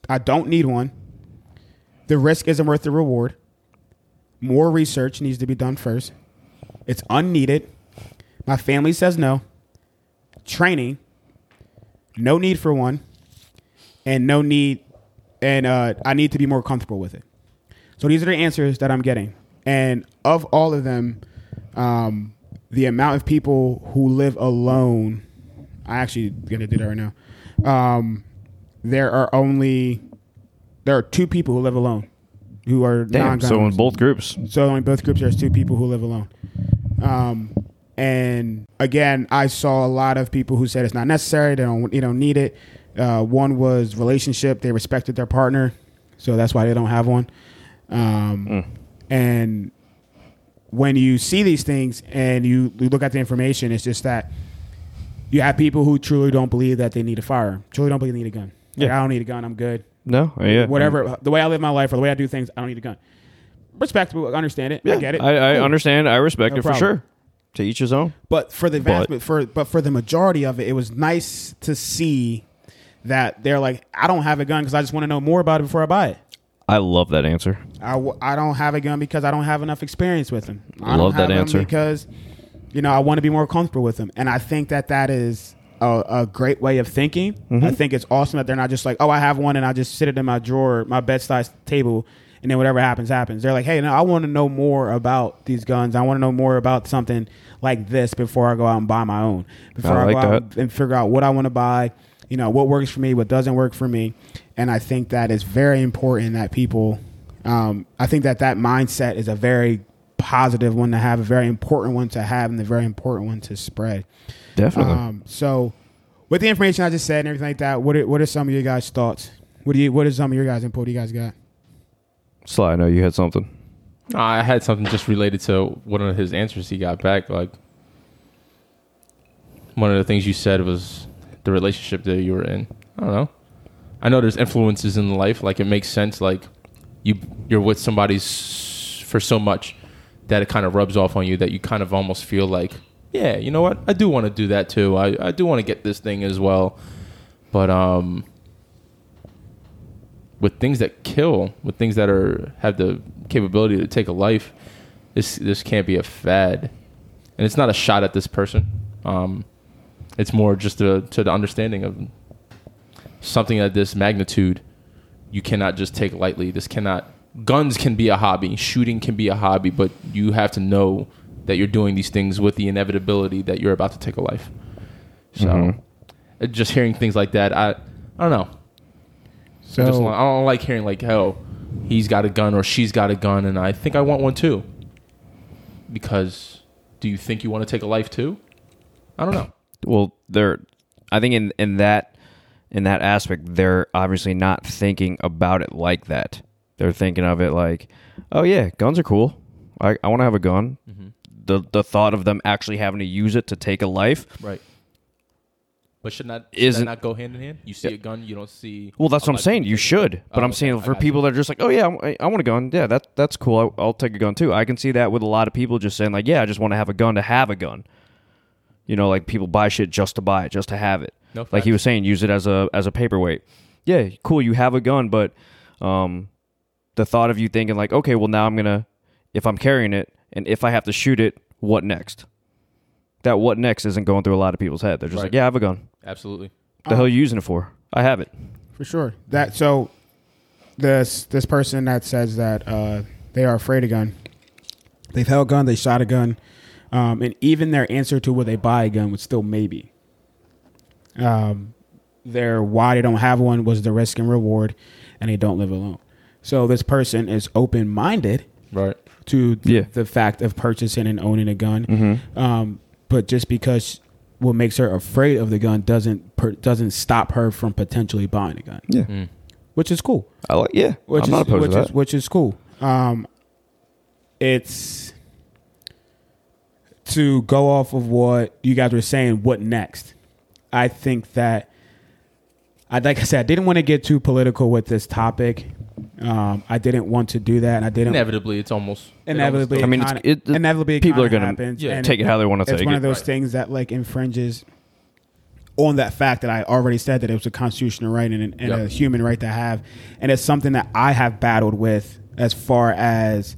I don't need one. The risk isn't worth the reward. More research needs to be done first. It's unneeded. My family says no. Training. No need for one. And no need. And uh, I need to be more comfortable with it. So these are the answers that I'm getting. And of all of them, um, the amount of people who live alone, I actually going to do that right now. Um, there are only, there are two people who live alone. who are Damn, non-gun. So in both groups. So in both groups, there's two people who live alone. Um, and again, I saw a lot of people who said it's not necessary. They don't, you don't need it. Uh, one was relationship. They respected their partner. So that's why they don't have one. Um, mm. And when you see these things and you, you look at the information, it's just that you have people who truly don't believe that they need a firearm. Truly don't believe they need a gun. Like, yeah. I don't need a gun. I'm good. No. Yeah. Whatever. Yeah. The way I live my life or the way I do things, I don't need a gun. Respectable. I understand it. Yeah. I get it. I, I cool. understand. I respect no it problem. for sure. To each his own. But for the vast, but. for but for the majority of it, it was nice to see that they're like, I don't have a gun because I just want to know more about it before I buy it. I love that answer. I, w- I don't have a gun because I don't have enough experience with them. I love that answer because, you know, I want to be more comfortable with them. And I think that that is a, a great way of thinking. Mm-hmm. I think it's awesome that they're not just like, oh, I have one and I just sit it in my drawer, my bedside table, and then whatever happens, happens. They're like, hey, no, I want to know more about these guns. I want to know more about something like this before I go out and buy my own. Before I, like I go that. out and figure out what I want to buy. You know, what works for me, what doesn't work for me. And I think that it's very important that people, um, I think that that mindset is a very positive one to have, a very important one to have, and a very important one to spread. Definitely. Um, so with the information I just said and everything like that, what are, what are some of your guys' thoughts? What do you, what is some of your guys' input? What do you guys got? Sly, I know you had something. Uh, I had something just related to one of his answers he got back. Like, one of the things you said was the relationship that you were in. I don't know. I know there's influences in life. Like, it makes sense. Like, you, you're with somebody for so much that it kind of rubs off on you, that you kind of almost feel like, yeah, you know what? I do want to do that too. I, I do want to get this thing as well. But um, with things that kill, with things that are have the capability to take a life, this this can't be a fad. And it's not a shot at this person. Um, It's more just to, to the understanding of something at this magnitude. You cannot just take lightly. This cannot. Guns can be a hobby. Shooting can be a hobby. But you have to know that you're doing these things with the inevitability that you're about to take a life. So mm-hmm. just hearing things like that, I I don't know. So I, just, I don't like hearing like, oh, he's got a gun or she's got a gun and I think I want one too. Because do you think you want to take a life too? I don't know. Well, they're, I think in, in that in that aspect, they're obviously not thinking about it like that. They're thinking of it like, oh yeah, guns are cool. I, I want to have a gun. Mm-hmm. The the thought of them actually having to use it to take a life, right? But should not should that not go hand in hand? You see yeah. a gun, you don't see. Well, that's what I'm saying. You should, but oh, I'm okay. saying for people you. that are just like, oh yeah, I, I want a gun. Yeah, that that's cool. I, I'll take a gun too. I can see that with a lot of people just saying like, yeah, I just want to have a gun to have a gun. You know, like people buy shit just to buy it, just to have it. No like he was saying, use it as a as a paperweight. Yeah, cool, you have a gun, but um, the thought of you thinking like, okay, well now I'm going to, if I'm carrying it, and if I have to shoot it, what next? That what next isn't going through a lot of people's head. They're just right. like, yeah, I have a gun. Absolutely. What the um, hell are you using it for? I have it. For sure. That So this, this person that says that uh, they are afraid of gun, they've held a gun, they shot a gun, Um, and even their answer to will they buy a gun was still maybe. Um, their why they don't have one was the risk and reward, and they don't live alone. So this person is open-minded right. to th- yeah. the fact of purchasing and owning a gun. Mm-hmm. Um, but just because what makes her afraid of the gun doesn't per- doesn't stop her from potentially buying a gun. Yeah, mm. which is cool. I like yeah. Which I'm is, not opposed which to that. Is, which is cool. Um, it's. To go off of what you guys were saying, what next? I think that, I like I said, I didn't want to get too political with this topic. Um, I didn't want to do that. And I didn't. Inevitably, it's almost. Inevitably. It almost I mean, it's, it, inevitably, people are going to yeah, take it how they want to take it. It's one of those right. things that like infringes on that fact that I already said that it was a constitutional right and, and yep. a human right to have. And it's something that I have battled with as far as.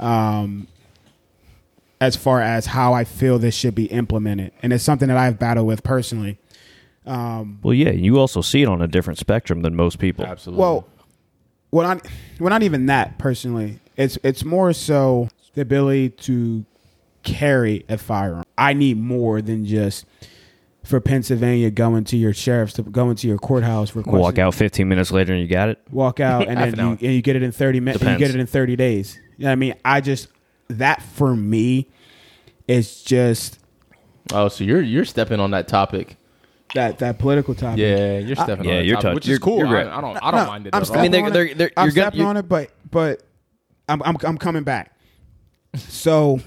Um, as far as how I feel this should be implemented. And it's something that I've battled with personally. Um, well, yeah, you also see it on a different spectrum than most people. Absolutely. Well, well, not, well, not even that, personally. It's it's more so the ability to carry a firearm. I need more than just for Pennsylvania going to your sheriff's, to going to your courthouse. Requesting. Walk out fifteen minutes later and you got it. Walk out and then you, and you get it in thirty minutes. You get it in thirty days. You know what I mean? I just that for me is just. Oh, so you're you're stepping on that topic. That that political topic. Yeah, you're stepping I, on yeah, it. You're topic, which is cool. I, I don't I don't no, mind it. I'm stepping, I mean, they're, they're, they're, I'm you're stepping good, on it, but but I'm I'm I'm coming back. So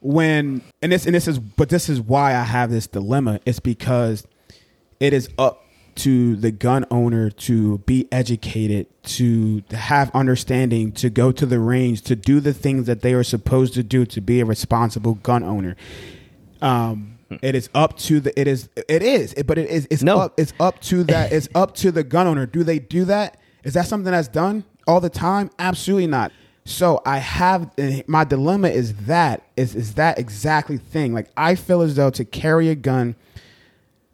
when and this and this is but this is why I have this dilemma. It's because it is up to the gun owner to be educated, to have understanding, to go to the range, to do the things that they are supposed to do to be a responsible gun owner. Um It is up to the. It is. It is. But it is. It's no. up. It's up to that. It's up to the gun owner. Do they do that? Is that something that's done all the time? Absolutely not. So I have my dilemma is that is is that exactly thing. Like I feel as though to carry a gun,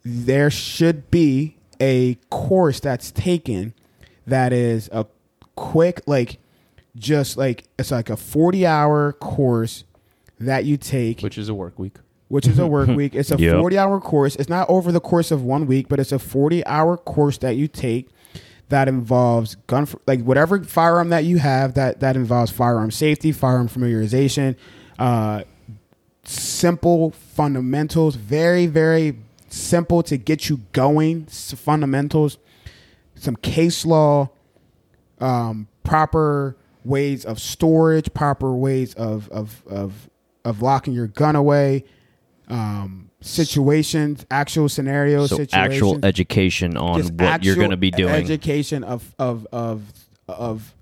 there should be a course that's taken that is a quick like, just like it's like a forty hour course that you take, which is a work week. Which is a work week. It's a yep. forty-hour course. It's not over the course of one week, but it's a forty-hour course that you take that involves gun, f- like whatever firearm that you have that that involves firearm safety, firearm familiarization, uh, simple fundamentals, very very simple to get you going. Fundamentals, some case law, um, proper ways of storage, proper ways of of of of locking your gun away. Um, situations, actual scenarios, so situations, actual education on what you're going to be doing. Education of of of of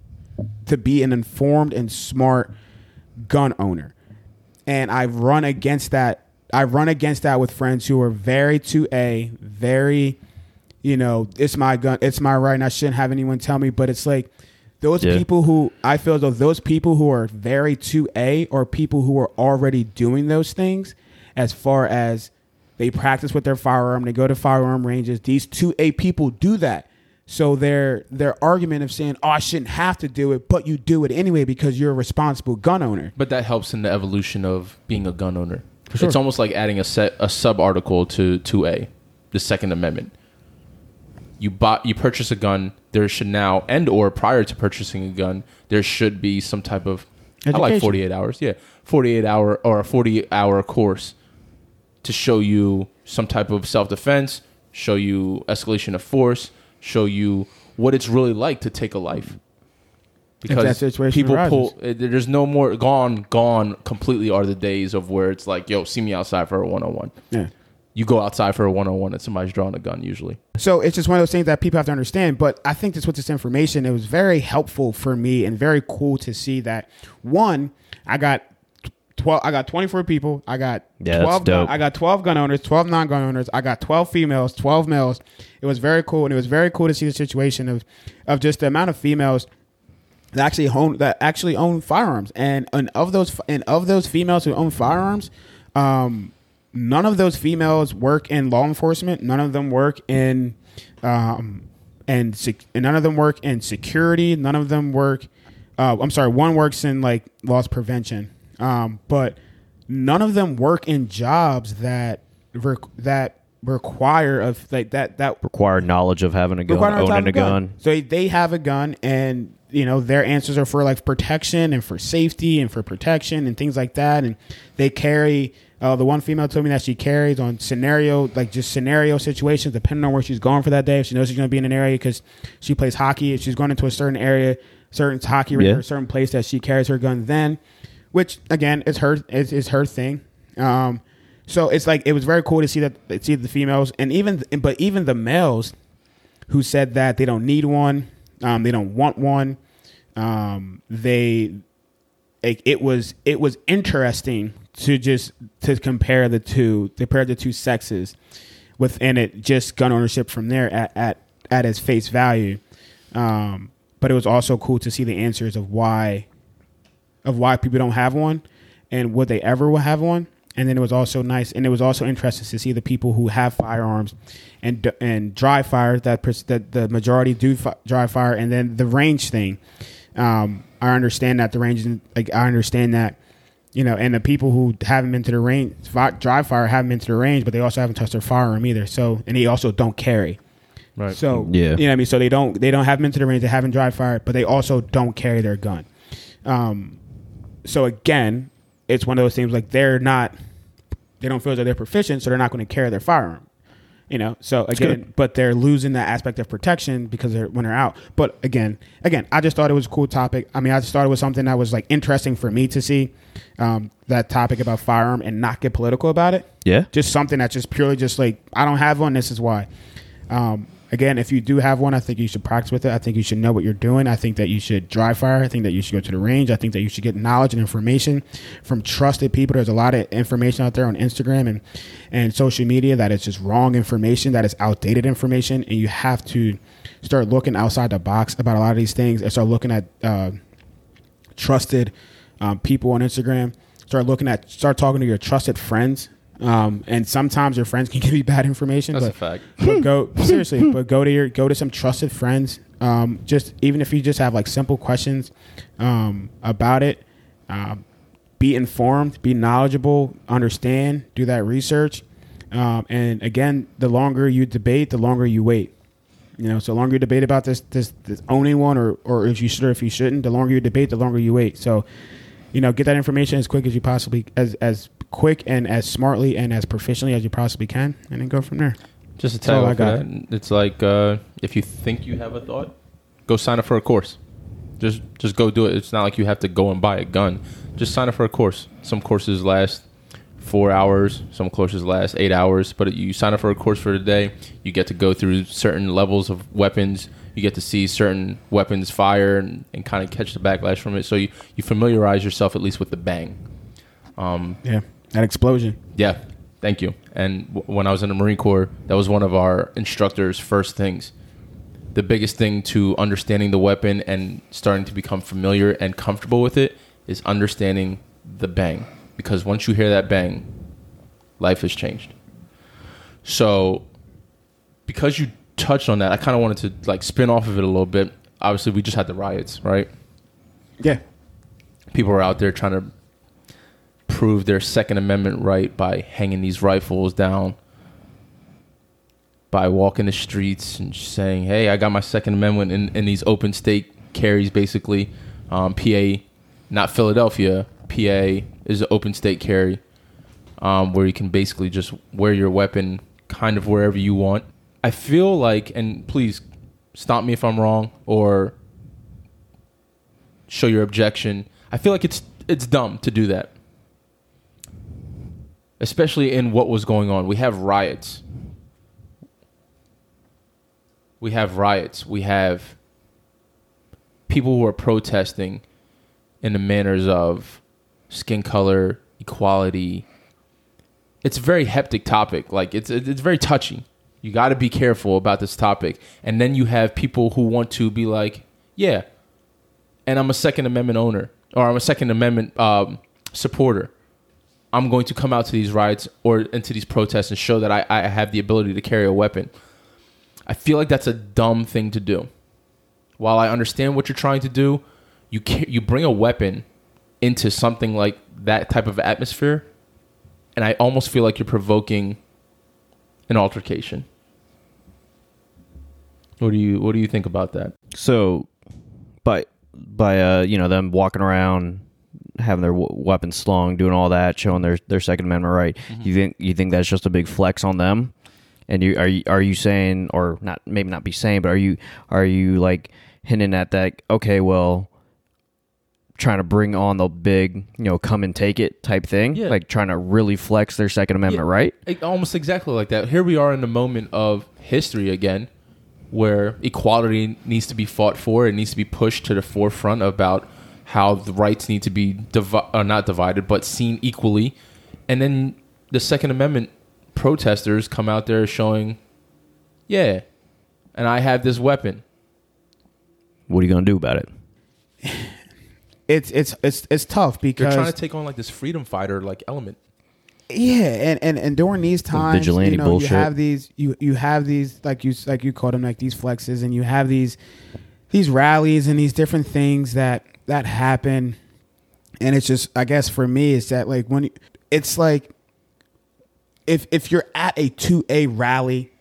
to be an informed and smart gun owner. And I've run against that. I run against that with friends who are very two A, very, you know, it's my gun, it's my right, and I shouldn't have anyone tell me. But it's like those yeah. people who I feel as though those people who are very two A are people who are already doing those things. As far as they practice with their firearm, they go to firearm ranges. These two A people do that. So their their argument of saying, oh, I shouldn't have to do it, but you do it anyway because you're a responsible gun owner. But that helps in the evolution of being a gun owner. For sure. It's almost like adding a, set, a sub-article to two A, the Second Amendment. You bought, you purchase a gun, there should now, and or prior to purchasing a gun, there should be some type of, education. I like forty-eight hours, yeah, forty-eight hour or a forty-hour course. To show you some type of self-defense, show you escalation of force, show you what it's really like to take a life. Because people arises. pull, there's no more, gone, gone completely are the days of where it's like, yo, see me outside for a one-on-one. Yeah. You go outside for a one-on-one and somebody's drawing a gun usually. So it's just one of those things that people have to understand. But I think that's what this information, it was very helpful for me and very cool to see that, one, I got... Twelve. I got twenty-four people. I got yeah, twelve. Gun, I got twelve gun owners, twelve non-gun owners. I got twelve females, twelve males. It was very cool, and it was very cool to see the situation of, of just the amount of females that actually own that actually own firearms, and and of those and of those females who own firearms, um, none of those females work in law enforcement. None of them work in, um, and, sec- and none of them work in security. None of them work. Uh, I'm sorry. One works in like loss prevention. Um, but none of them work in jobs that rec- that require of like that that require knowledge of having a gun, owning a gun. gun. So they have a gun, and you know their answers are for like protection and for safety and for protection and things like that. And they carry. Uh, the one female told me that she carries on scenario like just scenario situations depending on where she's going for that day. If she knows she's going to be in an area because she plays hockey, if she's going into a certain area, certain hockey yeah. or a certain place, that she carries her gun then. Which again, it's her, it's, it's her thing. Um, so it's like it was very cool to see that see the females and even but even the males who said that they don't need one, um, they don't want one. Um, they it, it was it was interesting to just to compare the two, compare the two sexes within it. Just gun ownership from there at at, at its face value. Um, but it was also cool to see the answers of why. Of why people don't have one and would they ever will have one. And then it was also nice. And it was also interesting to see the people who have firearms and and dry fire that, that the majority do fi- dry fire. And then the range thing. Um, I understand that the range, like I understand that You know, and the people who haven't been to the range, dry fire, haven't been to the range, but they also haven't touched their firearm either. So, and they also don't carry. Right. So, yeah. You know what I mean? So they don't, they don't have them to the range, they haven't dry fired, but they also don't carry their gun. Um, so again, it's one of those things like they're not, they don't feel as though they're proficient, so they're not going to carry their firearm. You know, so again, but they're losing that aspect of protection because they're when they're out. But again, again, I just thought it was a cool topic. I mean, I just thought it was something that was like interesting for me to see, um, that topic about firearm and not get political about it. Yeah. Just something that's just purely just like, I don't have one. This is why. Um, again, if you do have one, I think you should practice with it. I think you should know what you're doing. I think that you should dry fire. I think that you should go to the range. I think that you should get knowledge and information from trusted people. There's a lot of information out there on Instagram and, and social media that is just wrong information, that is outdated information. And you have to start looking outside the box about a lot of these things and start looking at uh, trusted um, people on Instagram. Start looking at, start talking to your trusted friends. Um, and sometimes your friends can give you bad information. That's but, a fact. But go seriously, but go to your go to some trusted friends. Um, just even if you just have like simple questions um, about it, uh, be informed, be knowledgeable, understand, do that research. Um, and again, the longer you debate, the longer you wait. You know, so the longer you debate about this this, this owning one or or if you should or if you shouldn't, the longer you debate, the longer you wait. So, you know, get that information as quick as you possibly as as. quick and as smartly and as proficiently as you possibly can, and then go from there. Just a tell that it's like uh if you think you have a thought, go sign up for a course. Just just go do it. It's not like you have to go and buy a gun. Just sign up for a course. Some courses last four hours, some courses last eight hours, but you sign up for a course for the day. You get to go through certain levels of weapons. You get to see certain weapons fire and, and kind of catch the backlash from it. So you, you familiarize yourself at least with the bang. Um, yeah. That explosion. Yeah. Thank you. And w- when I was in the Marine Corps, that was one of our instructor's first things. The biggest thing to understanding the weapon and starting to become familiar and comfortable with it is understanding the bang. Because once you hear that bang, life has changed. So because you touched on that, I kind of wanted to like spin off of it a little bit. Obviously, we just had the riots, right? Yeah. People were out there trying to prove their Second Amendment right by hanging these rifles down, by walking the streets and saying, hey, I got my Second Amendment in, in these open state carries, basically. Um, P A, not Philadelphia, P A is an open state carry um, where you can basically just wear your weapon kind of wherever you want. I feel like, and please stop me if I'm wrong or show your objection, I feel like it's it's dumb to do that. Especially in what was going on. We have riots. We have riots. We have people who are protesting in the manners of skin color, equality. It's a very hectic topic. Like it's it's very touchy. You got to be careful about this topic. And then you have people who want to be like, yeah, and I'm a Second Amendment owner, or I'm a Second Amendment um, supporter. I'm going to come out to these riots or into these protests and show that I, I have the ability to carry a weapon. I feel like that's a dumb thing to do. While I understand what you're trying to do, you ca- you bring a weapon into something like that type of atmosphere, and I almost feel like you're provoking an altercation. What do you what do you think about that? So, by by uh, you know, them walking around, having their w- weapons slung, doing all that, showing their, their Second Amendment right. Mm-hmm. You think you think that's just a big flex on them? And you are you, are you saying, or not? Maybe not be saying, but are you are you like hinting at that? Okay, well, trying to bring on the big, you know, come and take it type thing, yeah. Like trying to really flex their Second Amendment yeah, right. It, almost exactly like that. Here we are in the moment of history again, where equality needs to be fought for. It needs to be pushed to the forefront about how the rights need to be divi- uh, not divided, but seen equally. And then the Second Amendment protesters come out there showing, yeah, and I have this weapon. What are you going to do about it? It's it's it's it's tough because... They're trying to take on like this freedom fighter like element. Yeah, and, and, and during these times, vigilante you know, bullshit. you have these, you, you have these, like you, like you called them, like these flexes, and you have these, these rallies and these different things that... that happen And it's just, I guess for me, it's that like when you, it's like if if you're at a two A rally,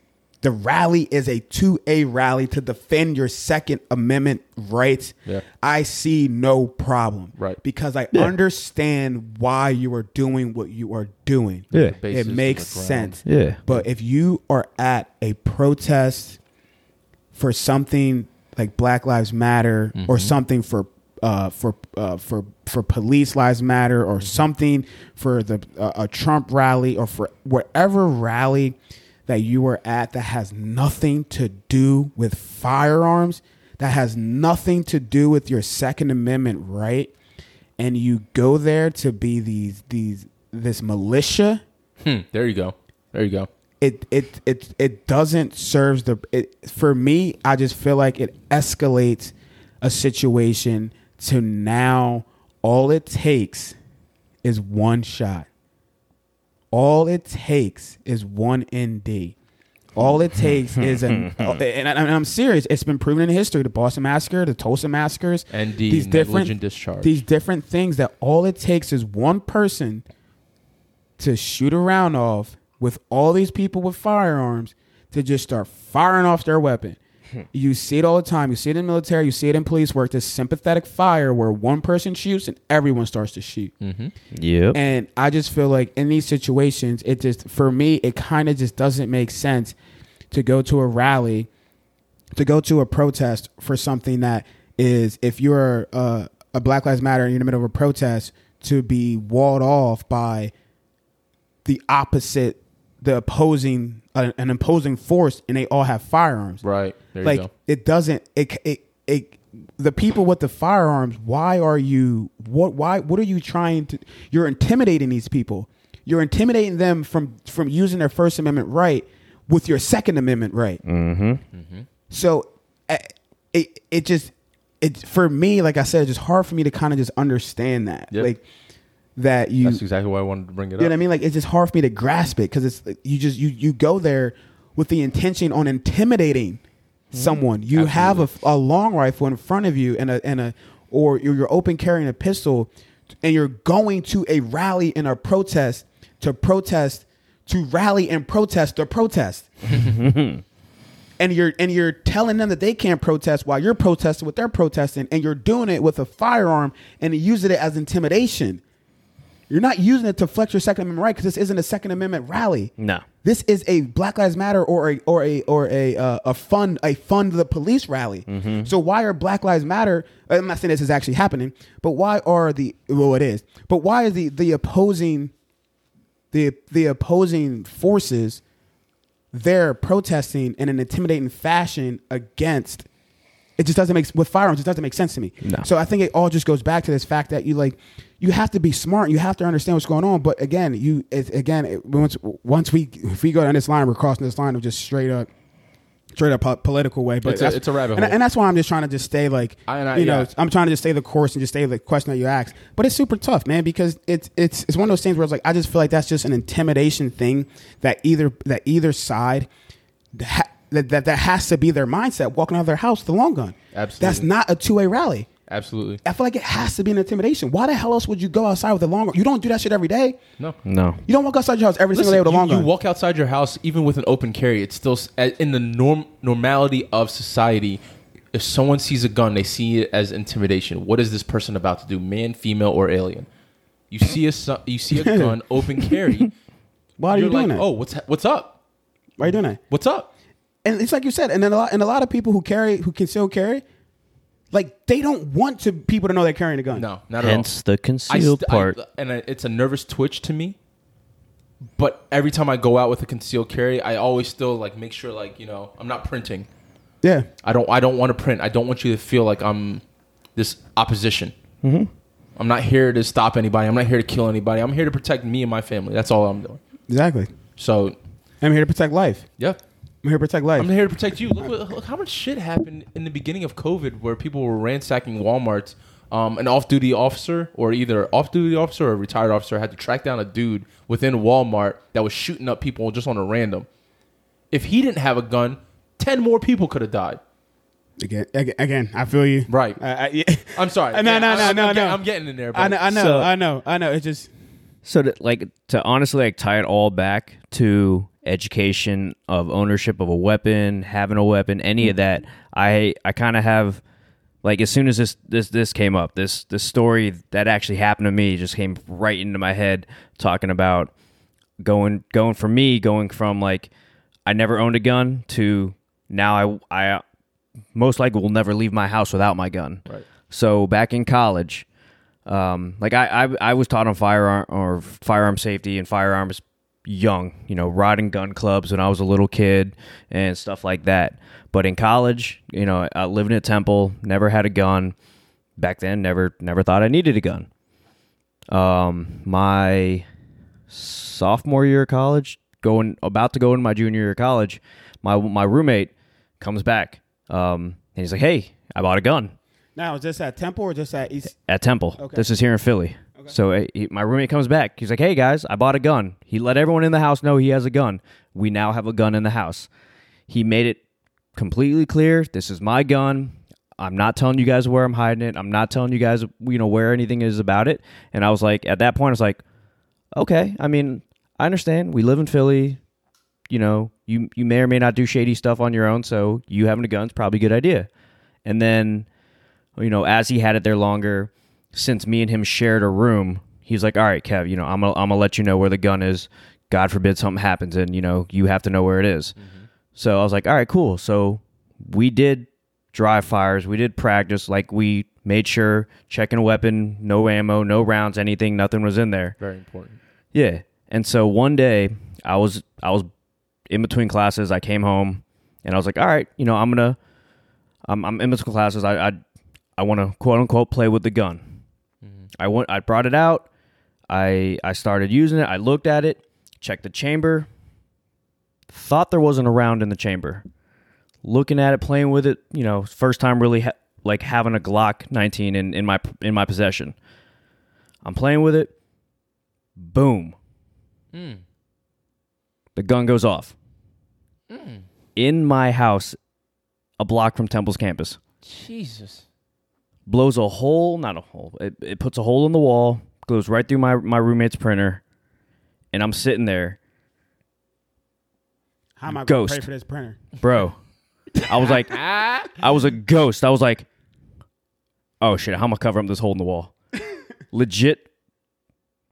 the rally is a two A rally to defend your Second Amendment rights. Yeah. I see no problem. Right. Because I yeah. understand why you are doing what you are doing. Yeah. It makes sense. Yeah. But if you are at a protest for something like Black Lives Matter mm-hmm. or something for Uh, for uh, for for police lives matter or something for the uh, a Trump rally or for whatever rally that you were at that has nothing to do with firearms, that has nothing to do with your Second Amendment right, and you go there to be these these this militia. Hmm, there you go. There you go. It it it it doesn't serve the. It, for me, I just feel like it escalates a situation. So now all it takes is one shot. All it takes is one N D. All it takes is an, and I'm serious, it's been proven in history, the Boston Massacre, the Tulsa Massacres, N D, these different discharge. These different things that all it takes is one person to shoot a round off with all these people with firearms to just start firing off their weapon. You see it all the time. You see it in the military. You see it in police work. This sympathetic fire where one person shoots and everyone starts to shoot. Mm-hmm. Yep. And I just feel like in these situations, it just, for me, it kind of just doesn't make sense to go to a rally, to go to a protest for something that is, if you're a, a Black Lives Matter and you're in the middle of a protest, to be walled off by the opposite, the opposing, uh, an opposing force, and they all have firearms. Right. There you like go. It doesn't, it, it, it, the people with the firearms, why are you, what, why, what are you trying to, you're intimidating these people. You're intimidating them from, from using their First Amendment right with your Second Amendment right. Mm-hmm. Mm-hmm. So it, it just, it, for me, like I said, it's just hard for me to kind of just understand that. Yep. Like that you, that's exactly why I wanted to bring it up. You know what I mean? Like, it's just hard for me to grasp it. Cause it's, you just, you, you go there with the intention on intimidating someone. You Absolutely. have a, a long rifle in front of you, and a and a or you're, you're open carrying a pistol, and you're going to a rally and a protest to protest to rally and protest the protest, and you're and you're telling them that they can't protest while you're protesting what they're protesting, and you're doing it with a firearm and using it as intimidation. You're not using it to flex your Second Amendment right, because this isn't a Second Amendment rally. No, this is a Black Lives Matter or a or a or a uh, a fund a fund the police rally. Mm-hmm. So why are Black Lives Matter? I'm not saying this is actually happening, but why are the well it is, but why is the the opposing the the opposing forces there protesting in an intimidating fashion against? It just doesn't make with firearms. It doesn't make sense to me. No. So I think it all just goes back to this fact that you like, you have to be smart. You have to understand what's going on. But again, you it, again it, once once we if we go down this line, we're crossing this line of just straight up, straight up political way. But it's a, it's a rabbit hole, and, and that's why I'm just trying to just stay like I, I, you know yeah. I'm trying to just stay the course and just stay the question that you asked. But it's super tough, man, because it's it's it's one of those things where it's like I just feel like that's just an intimidation thing that either that either side. Ha- That, that that has to be their mindset walking out of their house with the long gun. Absolutely. That's not a two-way rally. Absolutely. I feel like it has to be an intimidation. Why the hell else would you go outside with a long gun? You don't do that shit every day. No. No. You don't walk outside your house every Listen, single day with a long you, gun. You walk outside your house even with an open carry. It's still in the norm normality of society. If someone sees a gun, they see it as intimidation. What is this person about to do? Man, female, or alien? You see a you see a gun, open carry. Why are you're you doing like, that? Oh, what's what's up? Why are you doing that? What's up? And it's like you said, and then a lot, and a lot of people who carry, who conceal carry, like they don't want to people to know they're carrying a gun. No, not at all. Hence the concealed st- part. I, and I, it's a nervous twitch to me. But every time I go out with a concealed carry, I always still like make sure, like you know, I'm not printing. Yeah, I don't. I don't want to print. I don't want you to feel like I'm this opposition. Mm-hmm. I'm not here to stop anybody. I'm not here to kill anybody. I'm here to protect me and my family. That's all I'm doing. Exactly. So I'm here to protect life. Yeah. I'm here to protect life. I'm here to protect you. Look, look how much shit happened in the beginning of COVID where people were ransacking Walmarts. Um, an off-duty officer or either off-duty officer or a retired officer had to track down a dude within Walmart that was shooting up people just on a random. If he didn't have a gun, ten more people could have died. Again, again, I feel you. Right. Uh, I, yeah. I'm sorry. no, yeah, no, no, I, I'm, no, I'm, no. I'm getting in there. Bro. I know, I know, so, I know, I know. It's just so to, like to honestly like tie it all back to education of ownership of a weapon, having a weapon, any of that. I I kind of have like as soon as this this this came up, this this story that actually happened to me just came right into my head. Talking about going going for me going from like I never owned a gun to now I I. most likely will never leave my house without my gun. Right. So back in college, um, like I, I, I was taught on firearm or firearm safety and firearms young, you know, riding gun clubs when I was a little kid and stuff like that. But in college, you know, I lived in a Temple, never had a gun back then. Never, never thought I needed a gun. Um, my sophomore year of college going, about to go into my junior year of college, my, my roommate comes back. Um, and he's like, "Hey, I bought a gun." Now, is this at Temple or just at East? At Temple. Okay. This is here in Philly. Okay. So he, my roommate comes back. He's like, "Hey guys, I bought a gun." He let everyone in the house know he has a gun. We now have a gun in the house. He made it completely clear. This is my gun. I'm not telling you guys where I'm hiding it. I'm not telling you guys, you know, where anything is about it. And I was like, at that point, I was like, okay, I mean, I understand. We live in Philly. You know, you you may or may not do shady stuff on your own, so you having a gun's probably a good idea. And then, you know, as he had it there longer, since me and him shared a room, he's like, "All right, Kev, you know, I'm gonna, I'm gonna let you know where the gun is. God forbid something happens, and you know, you have to know where it is." Mm-hmm. So I was like, "All right, cool." So we did dry fires, we did practice, like we made sure checking a weapon, no ammo, no rounds, anything, nothing was in there. Very important. Yeah. And so one day I was I was. in between classes, I came home and I was like, all right, you know, I'm going to, I'm, I'm in between classes. I, I, I want to quote unquote play with the gun. Mm-hmm. I went, I brought it out. I, I started using it. I looked at it, checked the chamber, thought there wasn't a round in the chamber, looking at it, playing with it. You know, first time really ha- like having a Glock nineteen in, in my, in my possession. I'm playing with it. Boom. Mm. The gun goes off. Mm. In my house, a block from Temple's campus. Jesus. Blows a hole, not a hole. It, it puts a hole in the wall, goes right through my, my roommate's printer, and I'm sitting there. How am I going to pay for this printer? Bro, I was like, I was a ghost. I was like, oh shit, how am I covering up this hole in the wall? Legit,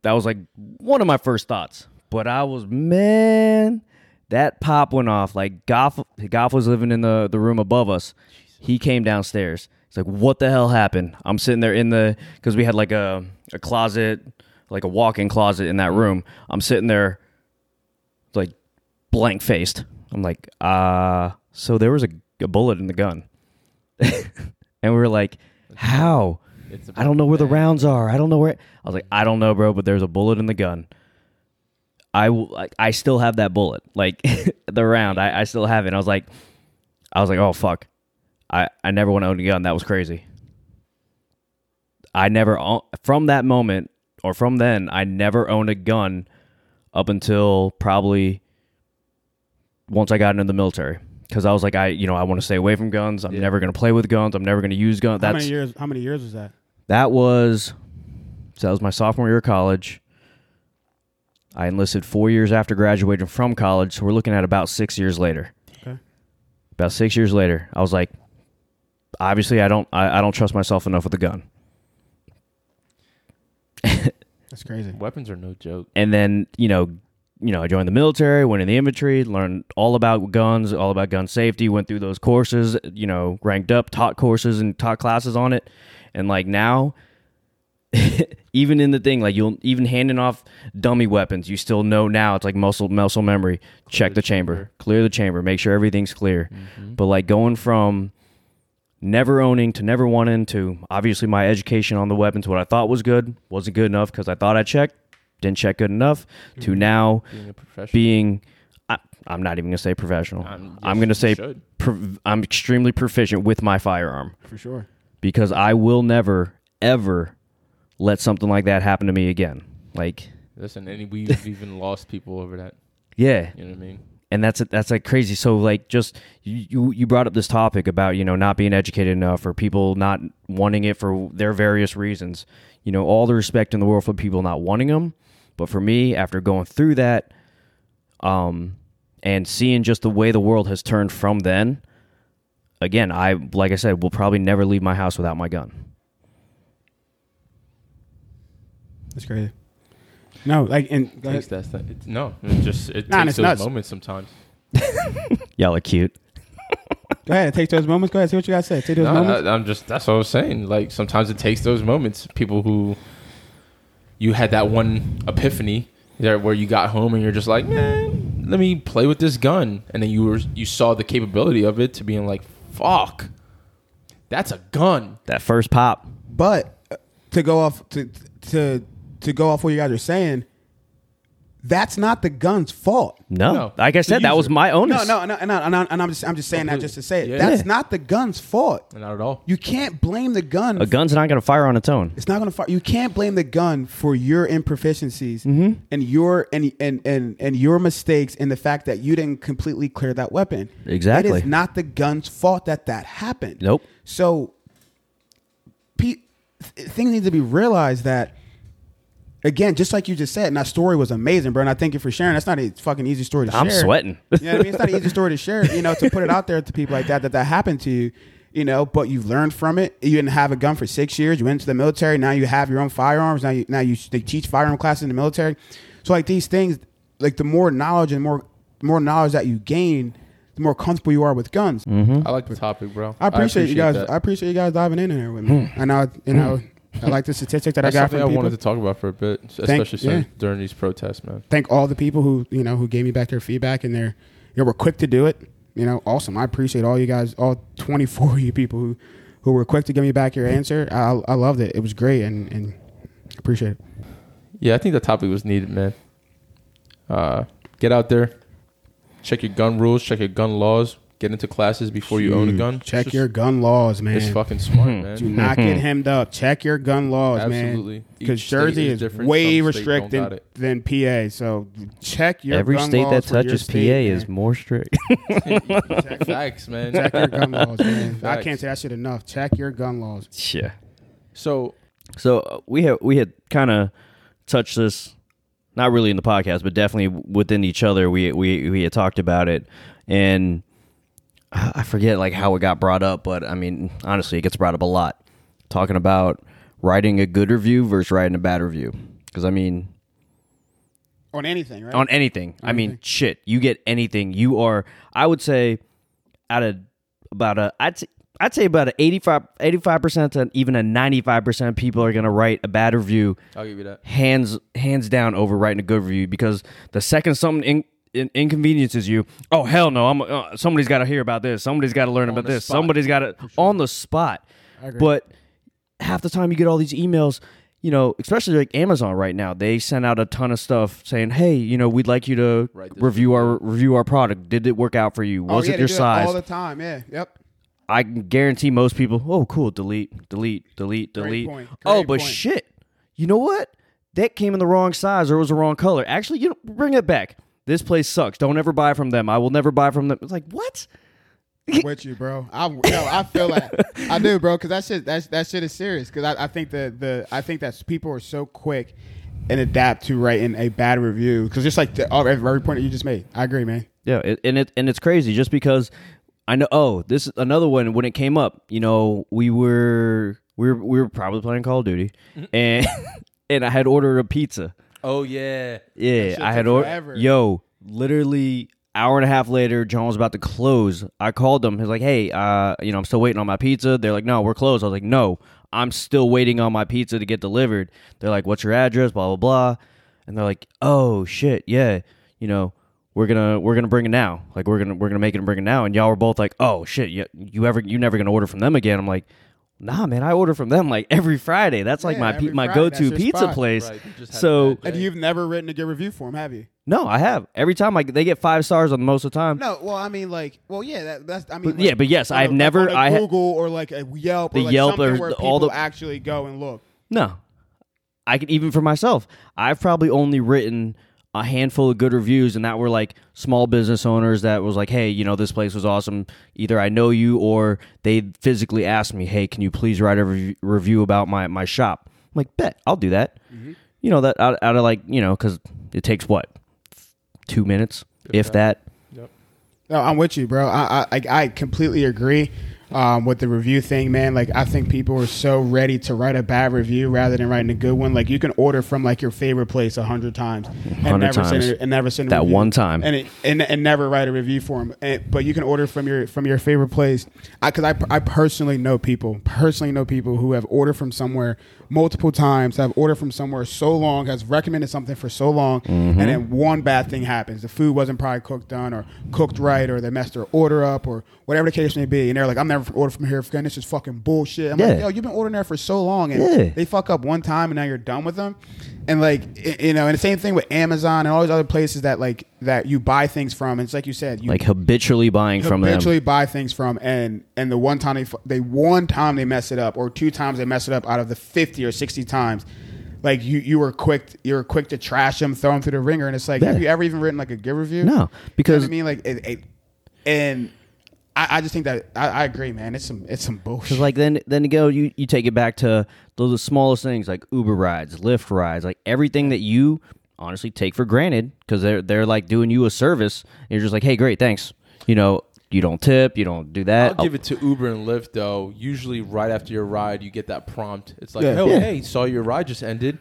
that was like one of my first thoughts. But I was, man, that pop went off. Like, Goff, Goff was living in the, the room above us. Jesus. He came downstairs. He's like, what the hell happened? I'm sitting there in the, because we had like a, a closet, like a walk-in closet in that room. I'm sitting there, like, blank-faced. I'm like, uh, so there was a, a bullet in the gun. And we were like, how? It's I don't know where the rounds are. I don't know where. I was like, I don't know, bro, but there's a bullet in the gun. I, like, I still have that bullet, like the round. I, I still have it. And I was like, I was like, oh fuck, I, I never want to own a gun. That was crazy. I never from that moment or from then I never owned a gun up until probably once I got into the military because I was like, I you know I want to stay away from guns. I'm yeah. never gonna play with guns. I'm never gonna use guns. That's, how many years? How many years was that? That was so that was my sophomore year of college. I enlisted four years after graduating from college, so we're looking at about six years later. Okay. About six years later, I was like, obviously, I don't, I, I don't trust myself enough with a gun. That's crazy. Weapons are no joke. And then, you know, you know, I joined the military, went in the infantry, learned all about guns, all about gun safety, went through those courses, you know, ranked up, taught courses and taught classes on it, and like now. Even in the thing, like you'll even handing off dummy weapons, you still know now it's like muscle muscle memory. Clear Check the chamber. chamber, clear the chamber, make sure everything's clear. Mm-hmm. But like going from never owning to never wanting to, obviously my education on the weapons, what I thought was good, wasn't good enough because I thought I checked, didn't check good enough, mm-hmm. to now being, a professional. being I, I'm not even going to say professional. I'm, yes, I'm going to say pro, I'm extremely proficient with my firearm. For sure. Because I will never, ever... let something like that happen to me again. Like, listen, and we've even lost people over that. Yeah. You know what I mean? And that's that's like crazy. So like, just you you brought up this topic about, you know, not being educated enough or people not wanting it for their various reasons. You know, all the respect in the world for people not wanting them. But for me, after going through that, um, and seeing just the way the world has turned from then, again, I like I said, will probably never leave my house without my gun. That's crazy. No, like, and it takes that, that, it, no, it just it nah, takes those nuts. moments sometimes. Y'all are cute. Go ahead, take those moments. Go ahead, see what you guys say. Take those no, moments. I, I'm just that's what I was saying. Like sometimes it takes those moments. People who you had that one epiphany there where you got home and you're just like, man, let me play with this gun, and then you were you saw the capability of it to being like, fuck, that's a gun. That first pop. But uh, to go off to to. To go off what you guys are saying, that's not the gun's fault. No, no. Like I said, that was my onus. No, no, no, no, and, I, and I'm just, I'm just saying that just to say it. Yeah. That's not the gun's fault. Not at all. You can't blame the gun. A gun's not going to fire on its own. It's not going to fire. You can't blame the gun for your imperfections mm-hmm. and your and, and and and your mistakes and the fact that you didn't completely clear that weapon. Exactly. It is not the gun's fault that that happened. Nope. So, Pete, things need to be realized that. Again, just like you just said, and that story was amazing, bro. And I thank you for sharing. That's not a fucking easy story to I'm share. I'm sweating. You know what I mean? It's not an easy story to share, you know, to put it out there to people like that, that that happened to you, you know, but you've learned from it. You didn't have a gun for six years. You went into the military. Now you have your own firearms. Now you, now you they teach firearm classes in the military. So like these things, like the more knowledge and more, more knowledge that you gain, the more comfortable you are with guns. Mm-hmm. I like the topic, bro. I appreciate, I appreciate you guys. That. I appreciate you guys diving in here with me. And I, you know, mm. I like the statistic that That's I got from people. I wanted to talk about for a bit, especially Thank, yeah. during these protests, man. Thank all the people who, you know, who gave me back their feedback and they're, you know, were quick to do it. You know, awesome. I appreciate all you guys, all twenty-four of you people who, who were quick to give me back your answer. I, I loved it. It was great and, and appreciate it. Yeah, I think the topic was needed, man. Uh, get out there. Check your gun rules. Check your gun laws. Get into classes before Shoot. you own a gun. Check just, your gun laws, man. It's fucking smart, man. Do not get hemmed up. Check your gun laws, Absolutely. man. Absolutely. Because Jersey is, is way restricted than P A. So check your Every gun laws. Every state that touches P A state, is man. more strict. Check, facts, man. Check your gun laws, man. Facts. I can't say that shit enough. Check your gun laws. Yeah. So, so uh, we had we had kind of touched this, not really in the podcast, but definitely within each other. We we we had talked about it and. I forget like how it got brought up, but I mean, honestly, it gets brought up a lot. Talking about writing a good review versus writing a bad review. Because I mean... On anything, right? On anything. On I anything. mean, shit, you get anything. You are, I would say, out of about a... I'd say, I'd say about an eighty-five, eighty-five percent to even a ninety-five percent of people are going to write a bad review. I'll give you that. Hands, hands down over writing a good review. Because the second something... In, In- inconveniences you. Oh hell no! I'm uh, somebody's got to hear about this. Somebody's got to learn on about this. Spot. Somebody's got to sure. on the spot. I agree. But half the time you get all these emails, you know, especially like Amazon right now. They send out a ton of stuff saying, "Hey, you know, we'd like you to review thing. our review our product. Did it work out for you? Was oh, yeah, it your they do size?" It all the time. Yeah. Yep. I guarantee most people. Oh, cool. Delete. Delete. Delete. Delete. Oh, but point. shit. You know what? That came in the wrong size or it was the wrong color. Actually, you know, bring it back. This place sucks. Don't ever buy from them. I will never buy from them. It's like, what? With you, bro. I no, I feel that. Like, I do, bro, because that shit that, that shit is serious. Because I, I think the the I think that people are so quick and adapt to writing a bad review. Because just like the, every point that you just made, I agree, man. Yeah, it, and it and it's crazy just because I know. Oh, this is another one when it came up. You know, we were we were we were probably playing Call of Duty, mm-hmm. and and I had ordered a pizza. Oh, yeah. Yeah, I had ordered. Yo, literally hour and a half later, John was about to close. I called him. He's like, hey, uh, you know, I'm still waiting on my pizza. They're like, no, we're closed. I was like, no, I'm still waiting on my pizza to get delivered. They're like, what's your address? Blah, blah, blah. And they're like, oh, shit, yeah. You know, we're going to we're gonna bring it now. Like, we're going to we're gonna make it and bring it now. And y'all were both like, oh, shit, you, you ever you never going to order from them again. I'm like, nah, man, I order from them like every Friday. That's yeah, like my pe- my Friday, go-to pizza spot. place. Right, so, and you've never written a good review for them, have you? No, I have. Every time, like they get five stars on most of the time. No, well, I mean, like, well, yeah, that, that's. I mean, but, like, yeah, but yes, I've a, never. Like on a I ha- Google or like a Yelp, the or like Yelp something or where all people the, actually go and look. No, I can even for myself. I've probably only written a handful of good reviews, and that were like small business owners that was like, hey, you know, this place was awesome. Either I know you or they physically asked me, hey, can you please write a re- review about my, my shop? I'm like, bet, I'll do that. Mm-hmm. You know, that out, out of like, you know, because it takes what? Two minutes, Good if time. that. Yep. No, I'm with you, bro. I, I, I completely agree. Um, with the review thing, man, like I think people are so ready to write a bad review rather than writing a good one. Like you can order from like your favorite place a hundred times and never send a, and never send a that review. one time and, it, and and never write a review for them. And, but you can order from your from your favorite place. I because I I personally know people personally know people who have ordered from somewhere multiple times, have ordered from somewhere so long, has recommended something for so long, mm-hmm. and then one bad thing happens. The food wasn't probably cooked done or cooked right, or they messed their order up, or whatever the case may be. And they're like, I'm never. Order from here again. This is fucking bullshit. I'm yeah. like, yo, you've been ordering there for so long, and yeah. they fuck up one time, and now you're done with them. And like, you know, and the same thing with Amazon and all these other places that like that you buy things from. And it's like you said, you like habitually buying habitually from them. Habitually buy things from, and and the one time they they one time they mess it up, or two times they mess it up out of the fifty or sixty times. Like you, you were quick. You were quick to trash them, throw them through the ringer, and it's like, yeah. have you ever even written like a good review? No, because you know what I mean, like, it, it, and. I, I just think that I, I agree, man. It's some it's some bullshit. Because like then then to go, you, you take it back to those the smallest things like Uber rides, Lyft rides, like everything that you honestly take for granted because they're they're like doing you a service. And you're just like, hey, great, thanks. You know, you don't tip, you don't do that. I'll, I'll give it to Uber and Lyft though. Usually, right after your ride, you get that prompt. It's like, yeah. oh, yeah. hey, saw your ride just ended,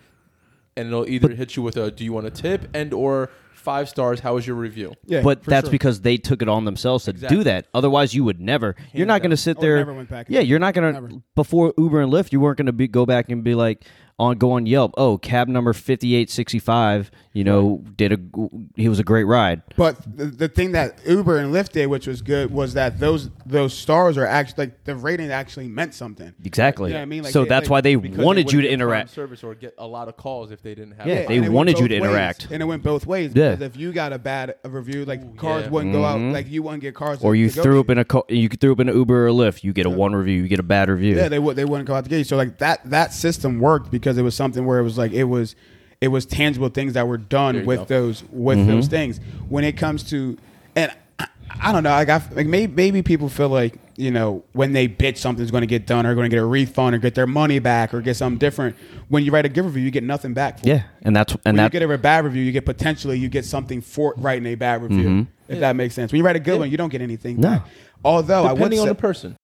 and it'll either but, hit you with a, do you want a tip, and or. Five stars, how was your review? Yeah, but that's sure. because they took it on themselves to exactly. do that. Otherwise, you would never. Hand you're not going to sit there. Oh, never went back yeah, you're not going to. Before Uber and Lyft, you weren't going to be go back and be like, on go on Yelp, oh, cab number fifty-eight sixty-five, you know, right. did a, he was a great ride. But the, the thing that Uber and Lyft did, which was good, was that those those stars are actually, like, the rating actually meant something. Exactly. You know what I mean? Like, so they, that's like, why they wanted they you to interact. Service or get a lot of calls if they didn't have Yeah, they wanted you to ways. interact. And it went both ways. Yeah. If you got a bad review, like Ooh, cars yeah. wouldn't mm-hmm. go out, like you wouldn't get cars. Or you threw up in a co- you threw up in an Uber or Lyft, you get a yeah. one review, you get a bad review. Yeah, they would they wouldn't go out to get you. So like that that system worked because it was something where it was like it was it was tangible things that were done with go. those with mm-hmm. those things. When it comes to and I, I don't know, like I like maybe maybe people feel like, you know, when they bitch something's going to get done or going to get a refund or get their money back or get something different. When you write a good review, you get nothing back for yeah. it. And that's and when that, you get a bad review, you get potentially you get something for writing a bad review. Mm-hmm. If yeah. that makes sense. When you write a good yeah. one, you don't get anything no. back. Although depending I would say, on the person.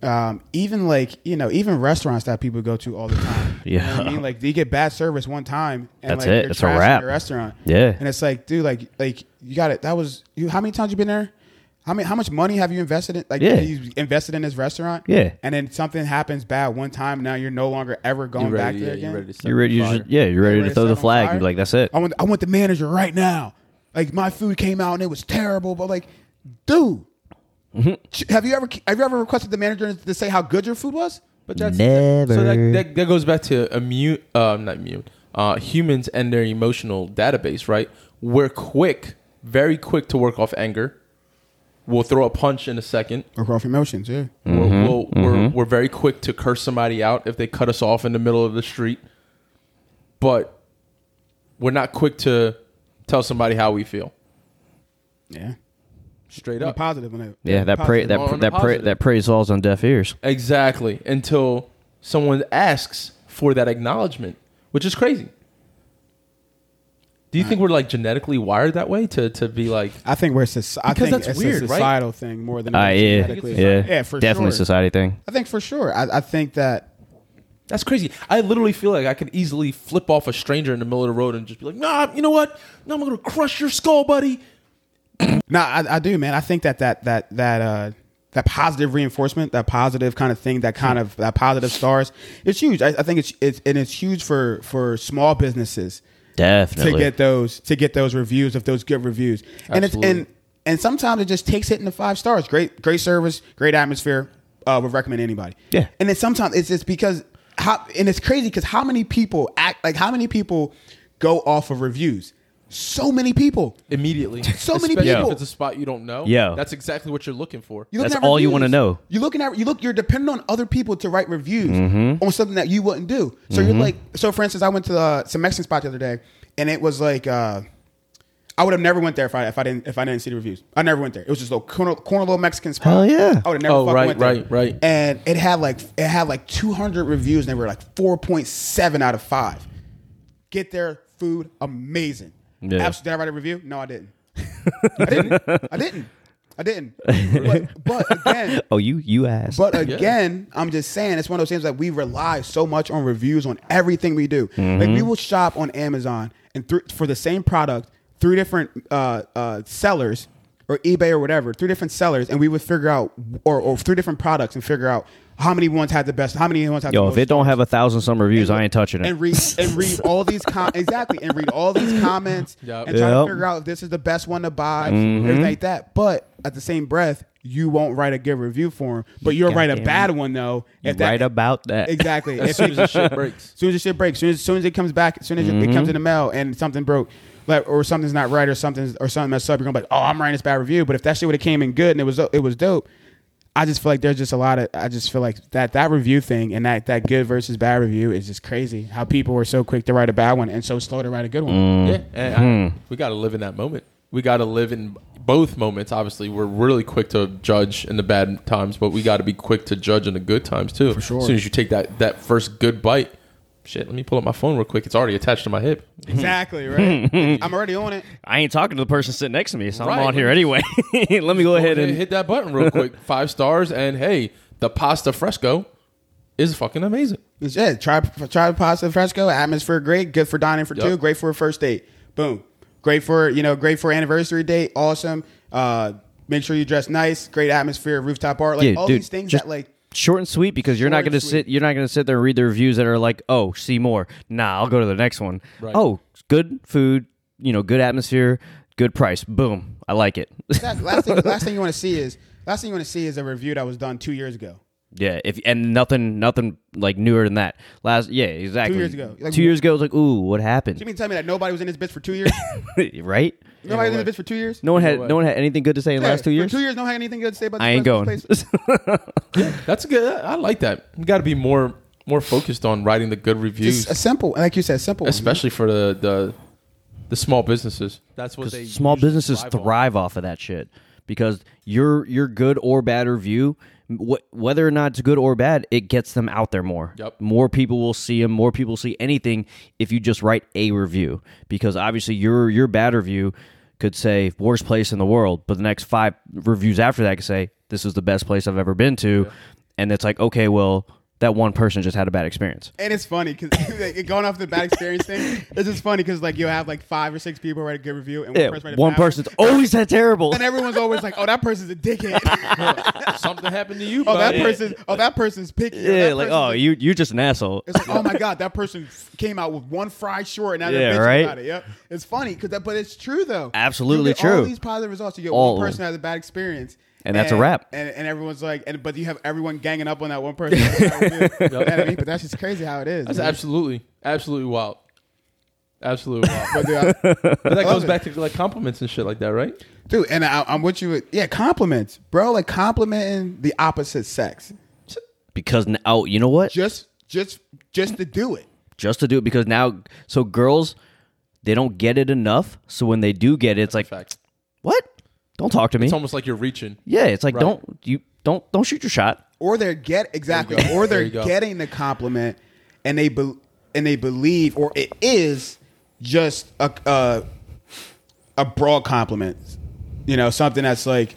Um, even like, you know, even restaurants that people go to all the time. yeah. You know what I mean? Like you get bad service one time and that's like it. You're it's a wrap. Your restaurant. Yeah. And it's like, dude, like like you got it. That was you how many times you been there? How many, how much money have you invested in? Like, yeah. you invested in this restaurant? Yeah. And then something happens bad one time. Now you're no longer ever going ready, back yeah, there again. You're ready to you're ready, you're just, yeah, you're ready, you're ready to, to throw the flag. You're like, that's it. I want, I want the manager right now. Like, my food came out and it was terrible. But, like, dude, mm-hmm. have you ever have you ever requested the manager to say how good your food was? But that's never. So that, that, that goes back to immune, uh, not immune, uh, humans and their emotional database, right? We're quick, very quick to work off anger. We'll throw a punch in a second. Or off emotions, yeah. Mm-hmm, we'll, we'll, mm-hmm. We're we're very quick to curse somebody out if they cut us off in the middle of the street. But we're not quick to tell somebody how we feel. Yeah. Straight up. Positive on it. Yeah, that pra- that pra- that, pra- that praise falls on deaf ears. Exactly. Until someone asks for that acknowledgement, which is crazy. Do you think we're like genetically wired that way to, to be like? I think we're soci- I think that's it's weird, a societal right? thing more than uh, yeah. genetically. Yeah, yeah for definitely sure. society thing. I think for sure. I, I think that that's crazy. I literally feel like I could easily flip off a stranger in the middle of the road and just be like, "Nah, you know what? No, I'm gonna crush your skull, buddy." Nah, I, I do, man. I think that that that that uh, that positive reinforcement, that positive kind of thing, that kind of that positive stars, it's huge. I, I think it's it's and it's huge for for small businesses. Definitely. To get those to get those reviews of those good reviews. And Absolutely. it's and and sometimes it just takes hitting the five stars. Great great service, great atmosphere. Uh, would recommend anybody. Yeah. And then sometimes it's just because how and it's crazy because how many people act like how many people go off of reviews? So many people immediately. So Especially many people. If it's a spot you don't know. Yeah, that's exactly what you're looking for. You're looking that's all you want to know. You're looking at you look. You're dependent on other people to write reviews mm-hmm. on something that you wouldn't do. So mm-hmm. you're like, so for instance, I went to the, some Mexican spot the other day, and it was like, uh, I would have never went there if I if I didn't if I didn't see the reviews. I never went there. It was just a corner, corner little Mexican spot. Hell yeah! I would have never oh, fucking right, went there. Right, right, right. And it had like it had like two hundred reviews, and they were like four point seven out of five. Get their food amazing. Yeah. Absolutely. Did I write a review? No, I didn't. I didn't. I didn't. I didn't. But, but again, oh, you you asked. But again, yeah. I'm just saying, it's one of those things that we rely so much on reviews on everything we do. Mm-hmm. Like we will shop on Amazon and th- for the same product, three different uh, uh, sellers or eBay or whatever, three different sellers, and we would figure out or, or three different products and figure out how many ones had the best, how many ones had Yo, the most. Yo, if it stores. Don't have a thousand some reviews, and, I ain't touching it. And read and read all these com- exactly and read all these comments yep. and try yep. to figure out if this is the best one to buy, mm-hmm. everything like that. But at the same breath, you won't write a good review for him, but you'll God write a bad it. one though. If you that, write about that exactly. as soon as the shit breaks, as soon as the shit breaks, as soon as it comes back, as soon as mm-hmm. it comes in the mail and something broke, like or something's not right or something's or something messed up, you're gonna be like, oh, I'm writing this bad review. But if that shit would have came in good and it was it was dope. I just feel like there's just a lot of, I just feel like that, that review thing and that, that good versus bad review is just crazy. How people were so quick to write a bad one and so slow to write a good one. Mm. Yeah, and mm. I, we got to live in that moment. We got to live in both moments. Obviously, we're really quick to judge in the bad times, but we got to be quick to judge in the good times too. For sure. As soon as you take that, that first good bite, shit, let me pull up my phone real quick. It's already attached to my hip. Exactly, right? I'm already on it. I ain't talking to the person sitting next to me, so right. I'm on here anyway. let me go, go ahead and hit that button real quick. Five stars, and hey, the pasta fresco is fucking amazing. Yeah, try, try pasta fresco. Atmosphere great, good for dining for yep. two, great for a first date. Boom. Great for, you know, great for anniversary date. Awesome. Uh, make sure you dress nice. Great atmosphere, rooftop art. Like yeah, all dude, these things just- that like... Short and sweet, because you're Short not going to sit. You're not going to sit there and read the reviews that are like, "Oh, see more." Nah, I'll go to the next one. Right. Oh, good food. You know, good atmosphere, good price. Boom, I like it. Exactly. Last thing, last thing you want to see is last thing you want to see is a review that was done two years ago. Yeah, if and nothing, nothing like newer than that. Last, yeah, exactly. Two years ago. Like, two years ago, it was like, "Ooh, what happened?" You mean to tell me that nobody was in this bitch for two years? Right. Nobody did this bitch for two years. No one had no, no one had anything good to say in the yeah, last two years. For two years, no one had anything good to say about. This I ain't going. yeah, that's good. I like that. You got to be more more focused on writing the good reviews. Just simple, like you said, simple. Especially for the the, the small businesses. That's what they small businesses thrive, thrive off of that shit. Because your your good or bad review, wh- whether or not it's good or bad, it gets them out there more. Yep. More people will see them. More people see anything if you just write a review. Because obviously your your bad review could say worst place in the world, but the next five reviews after that could say this is the best place I've ever been to, yeah. and it's like okay, well. That one person just had a bad experience. And it's funny because like, going off the bad experience thing, it's just funny because like you'll have like five or six people write a good review and one, yeah, person write a one bad person's one. Always that terrible. And everyone's always like, oh, that person's a dickhead. Something happened to you. Oh, that yeah. person's oh that person's picky. Yeah, oh, like, oh, you you're just an asshole. It's like, oh my God, that person came out with one fry short and now they're yeah, bitching right? about it. Yep. It's funny because that but it's true though. Absolutely true. All these positive results, you get all one person has a bad experience. And, and that's a wrap. And, and everyone's like, and but you have everyone ganging up on that one person. You know what I mean? But that's just crazy how it is. That's dude. absolutely, absolutely wild. Absolutely wild. But, dude, I, but that goes it. back to like compliments and shit like that, right? Dude, and I, I'm with you. With, yeah, compliments, bro. Like complimenting the opposite sex. Because now, oh, you know what? Just, just, just to do it. Just to do it because now, so girls, they don't get it enough. So when they do get it, it's that's like, what? Don't talk to me. It's almost like you're reaching. Yeah, it's like right. don't you don't don't shoot your shot. Or they're get exactly. Or they're getting the compliment, and they be, and they believe, or it is just a uh, a broad compliment. You know, something that's like,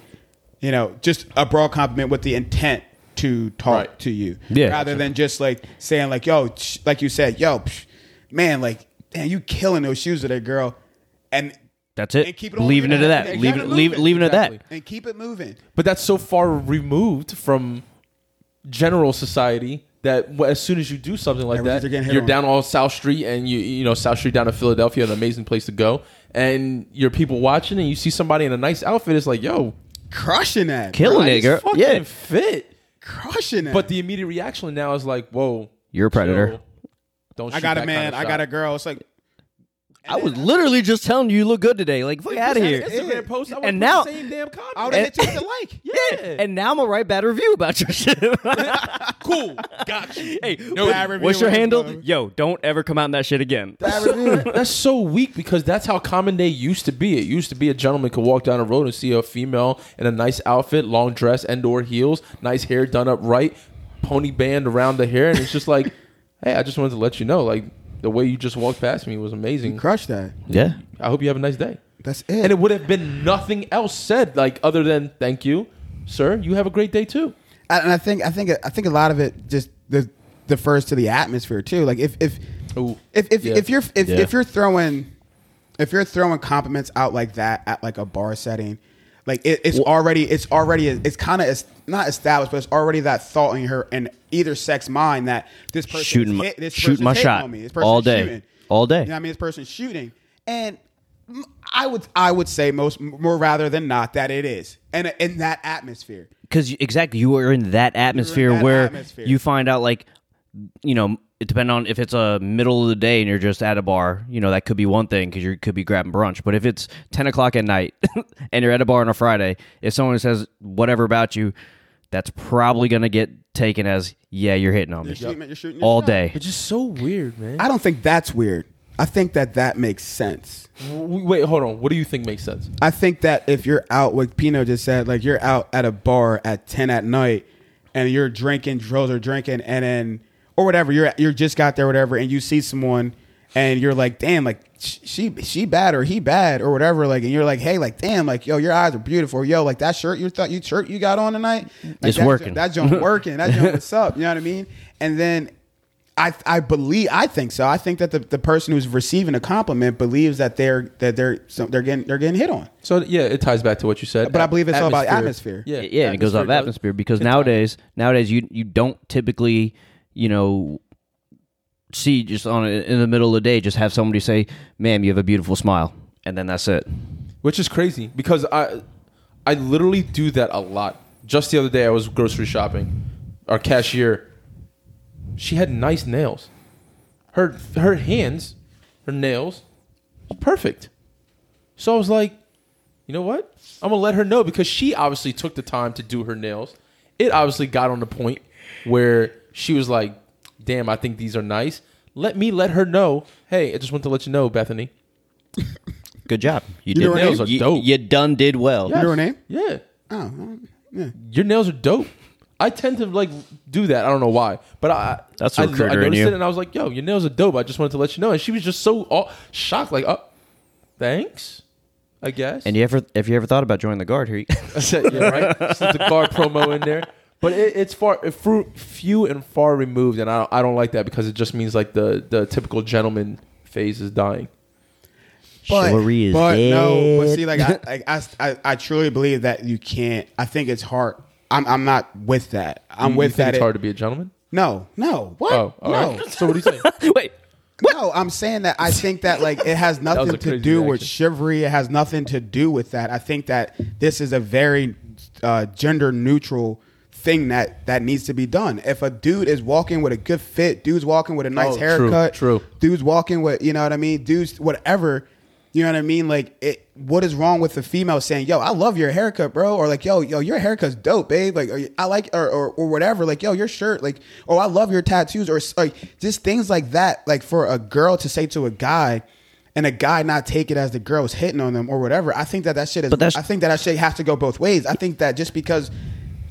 you know, just a broad compliment with the intent to talk right. to you, yeah, rather than just like saying like, yo, like you said, yo, psh, man, like, damn, you killing those shoes today, girl, and. That's it. And keep it leaving it at that. Leave it. Leave leaving it at that. And keep it moving. But that's so far removed from general society that as soon as you do something like that, you're down all South Street and you you know South Street down in Philadelphia, an amazing place to go, and your people watching and you see somebody in a nice outfit, it's like yo, crushing that, killing it, girl, yeah, fit, crushing it. But the immediate reaction now is like, whoa, you're a predator. Don't shoot that kind of shot. I got a man. I got a girl. It's like. I was literally just telling you you look good today. Like, fuck out of here. Instagram post, I would and now, the same damn comment. I would have hit you with a like. Yeah. yeah. And now I'm going to write bad review about your shit. Cool. Got you. Hey, no bad review. What's your handle? Done. Yo, don't ever come out in that shit again. Bad review. That's so weak because that's how common they used to be. It used to be a gentleman could walk down the road and see a female in a nice outfit, long dress, and/or heels, nice hair done up right, pony band around the hair. And it's just like, hey, I just wanted to let you know, like, the way you just walked past me was amazing. You crushed that. Yeah. I hope you have a nice day. That's it. And it would have been nothing else said, like, other than thank you, sir. You have a great day too. And I think I think I think a lot of it just defers to the atmosphere too. Like if if Ooh. if if, yeah. if you're if, yeah. if you're throwing if you're throwing compliments out like that at like a bar setting, like it, it's well, already it's already it's kind of not established, but it's already that thought in her in either sex mind that this person shooting hit, this shoot person my shot on me. This person all day, shooting. all day. You know what I mean, this person's shooting, and I would I would say most more rather than not that it is, and in that atmosphere. Because exactly, you are in that atmosphere in that where atmosphere. You find out, like, you know, it depends on if it's a middle of the day and you're just at a bar, you know, that could be one thing because you could be grabbing brunch. But if it's ten o'clock at night and you're at a bar on a Friday, if someone says whatever about you, that's probably going to get taken as, yeah, you're hitting on me. You're shooting, you're shooting all day. It's just so weird, man. I don't think that's weird. I think that that makes sense. Wait, hold on. What do you think makes sense? I think that if you're out, like Pino just said, like you're out at a bar at ten at night and you're drinking, drills are drinking, and then... or whatever, you're you're just got there, whatever, and you see someone, and you're like, damn, like she she bad or he bad or whatever, like, and you're like, hey, like, damn, like, yo, your eyes are beautiful, yo, like that shirt you thought you shirt you got on tonight, like, it's that working, that jump working, that jump what's up, you know what I mean? And then I I believe I think so, I think that the, the person who's receiving a compliment believes that they're that they're so they're getting they're getting hit on. So yeah, it ties back to what you said, but At, I believe it's atmosphere. all about atmosphere. Yeah, yeah, atmosphere, and it goes off atmosphere because nowadays nowadays you you don't typically, you know, see just on in the middle of the day, just have somebody say, ma'am, you have a beautiful smile. And then that's it. Which is crazy because I I literally do that a lot. Just the other day, I was grocery shopping. Our cashier, she had nice nails. Her her hands, her nails, perfect. So I was like, you know what? I'm going to let her know because she obviously took the time to do her nails. It obviously got on the point where... she was like, damn, I think these are nice. Let me let her know. Hey, I just want to let you know, Bethany. Good job. You, you did. Your nails are you, dope. You done did well. Yes. You know her name? Yeah. Oh, yeah. Your nails are dope. I tend to like do that. I don't know why. But I That's I, I noticed you. it and I was like, yo, your nails are dope. I just wanted to let you know. And she was just so all, shocked. Like, oh, thanks, I guess. And you ever, if you ever thought about joining the guard here, you- yeah, right? Slip the guard promo in there. But it, it's far, few and far removed, and I, I don't like that because it just means like the, the typical gentleman phase is dying. But, Chivalry is but dead. no, but see, like I, like I, I, I truly believe that you can't. I think it's hard. I'm, I'm not with that. I'm you, with you think that. It's it, hard to be a gentleman. No, no, what? Oh, all no. Right. So what are you saying? Wait. What? No, I'm saying that I think that like it has nothing to do reaction. with chivalry. It has nothing to do with that. I think that this is a very uh, gender neutral thing that that needs to be done. If a dude is walking with a good fit, dude's walking with a nice oh, haircut, true, true. dude's walking with, you know what I mean, dude's whatever, you know what I mean, like it, what is wrong with the female saying, yo, I love your haircut, bro, or like, yo yo your haircut's dope, babe, like, or, I like, or, or or whatever, like, yo, your shirt, like, oh, I love your tattoos, or like just things like that. Like for a girl to say to a guy and a guy not take it as the girl's hitting on them or whatever, I think that that shit is, I think that that shit has to go both ways. I think that just because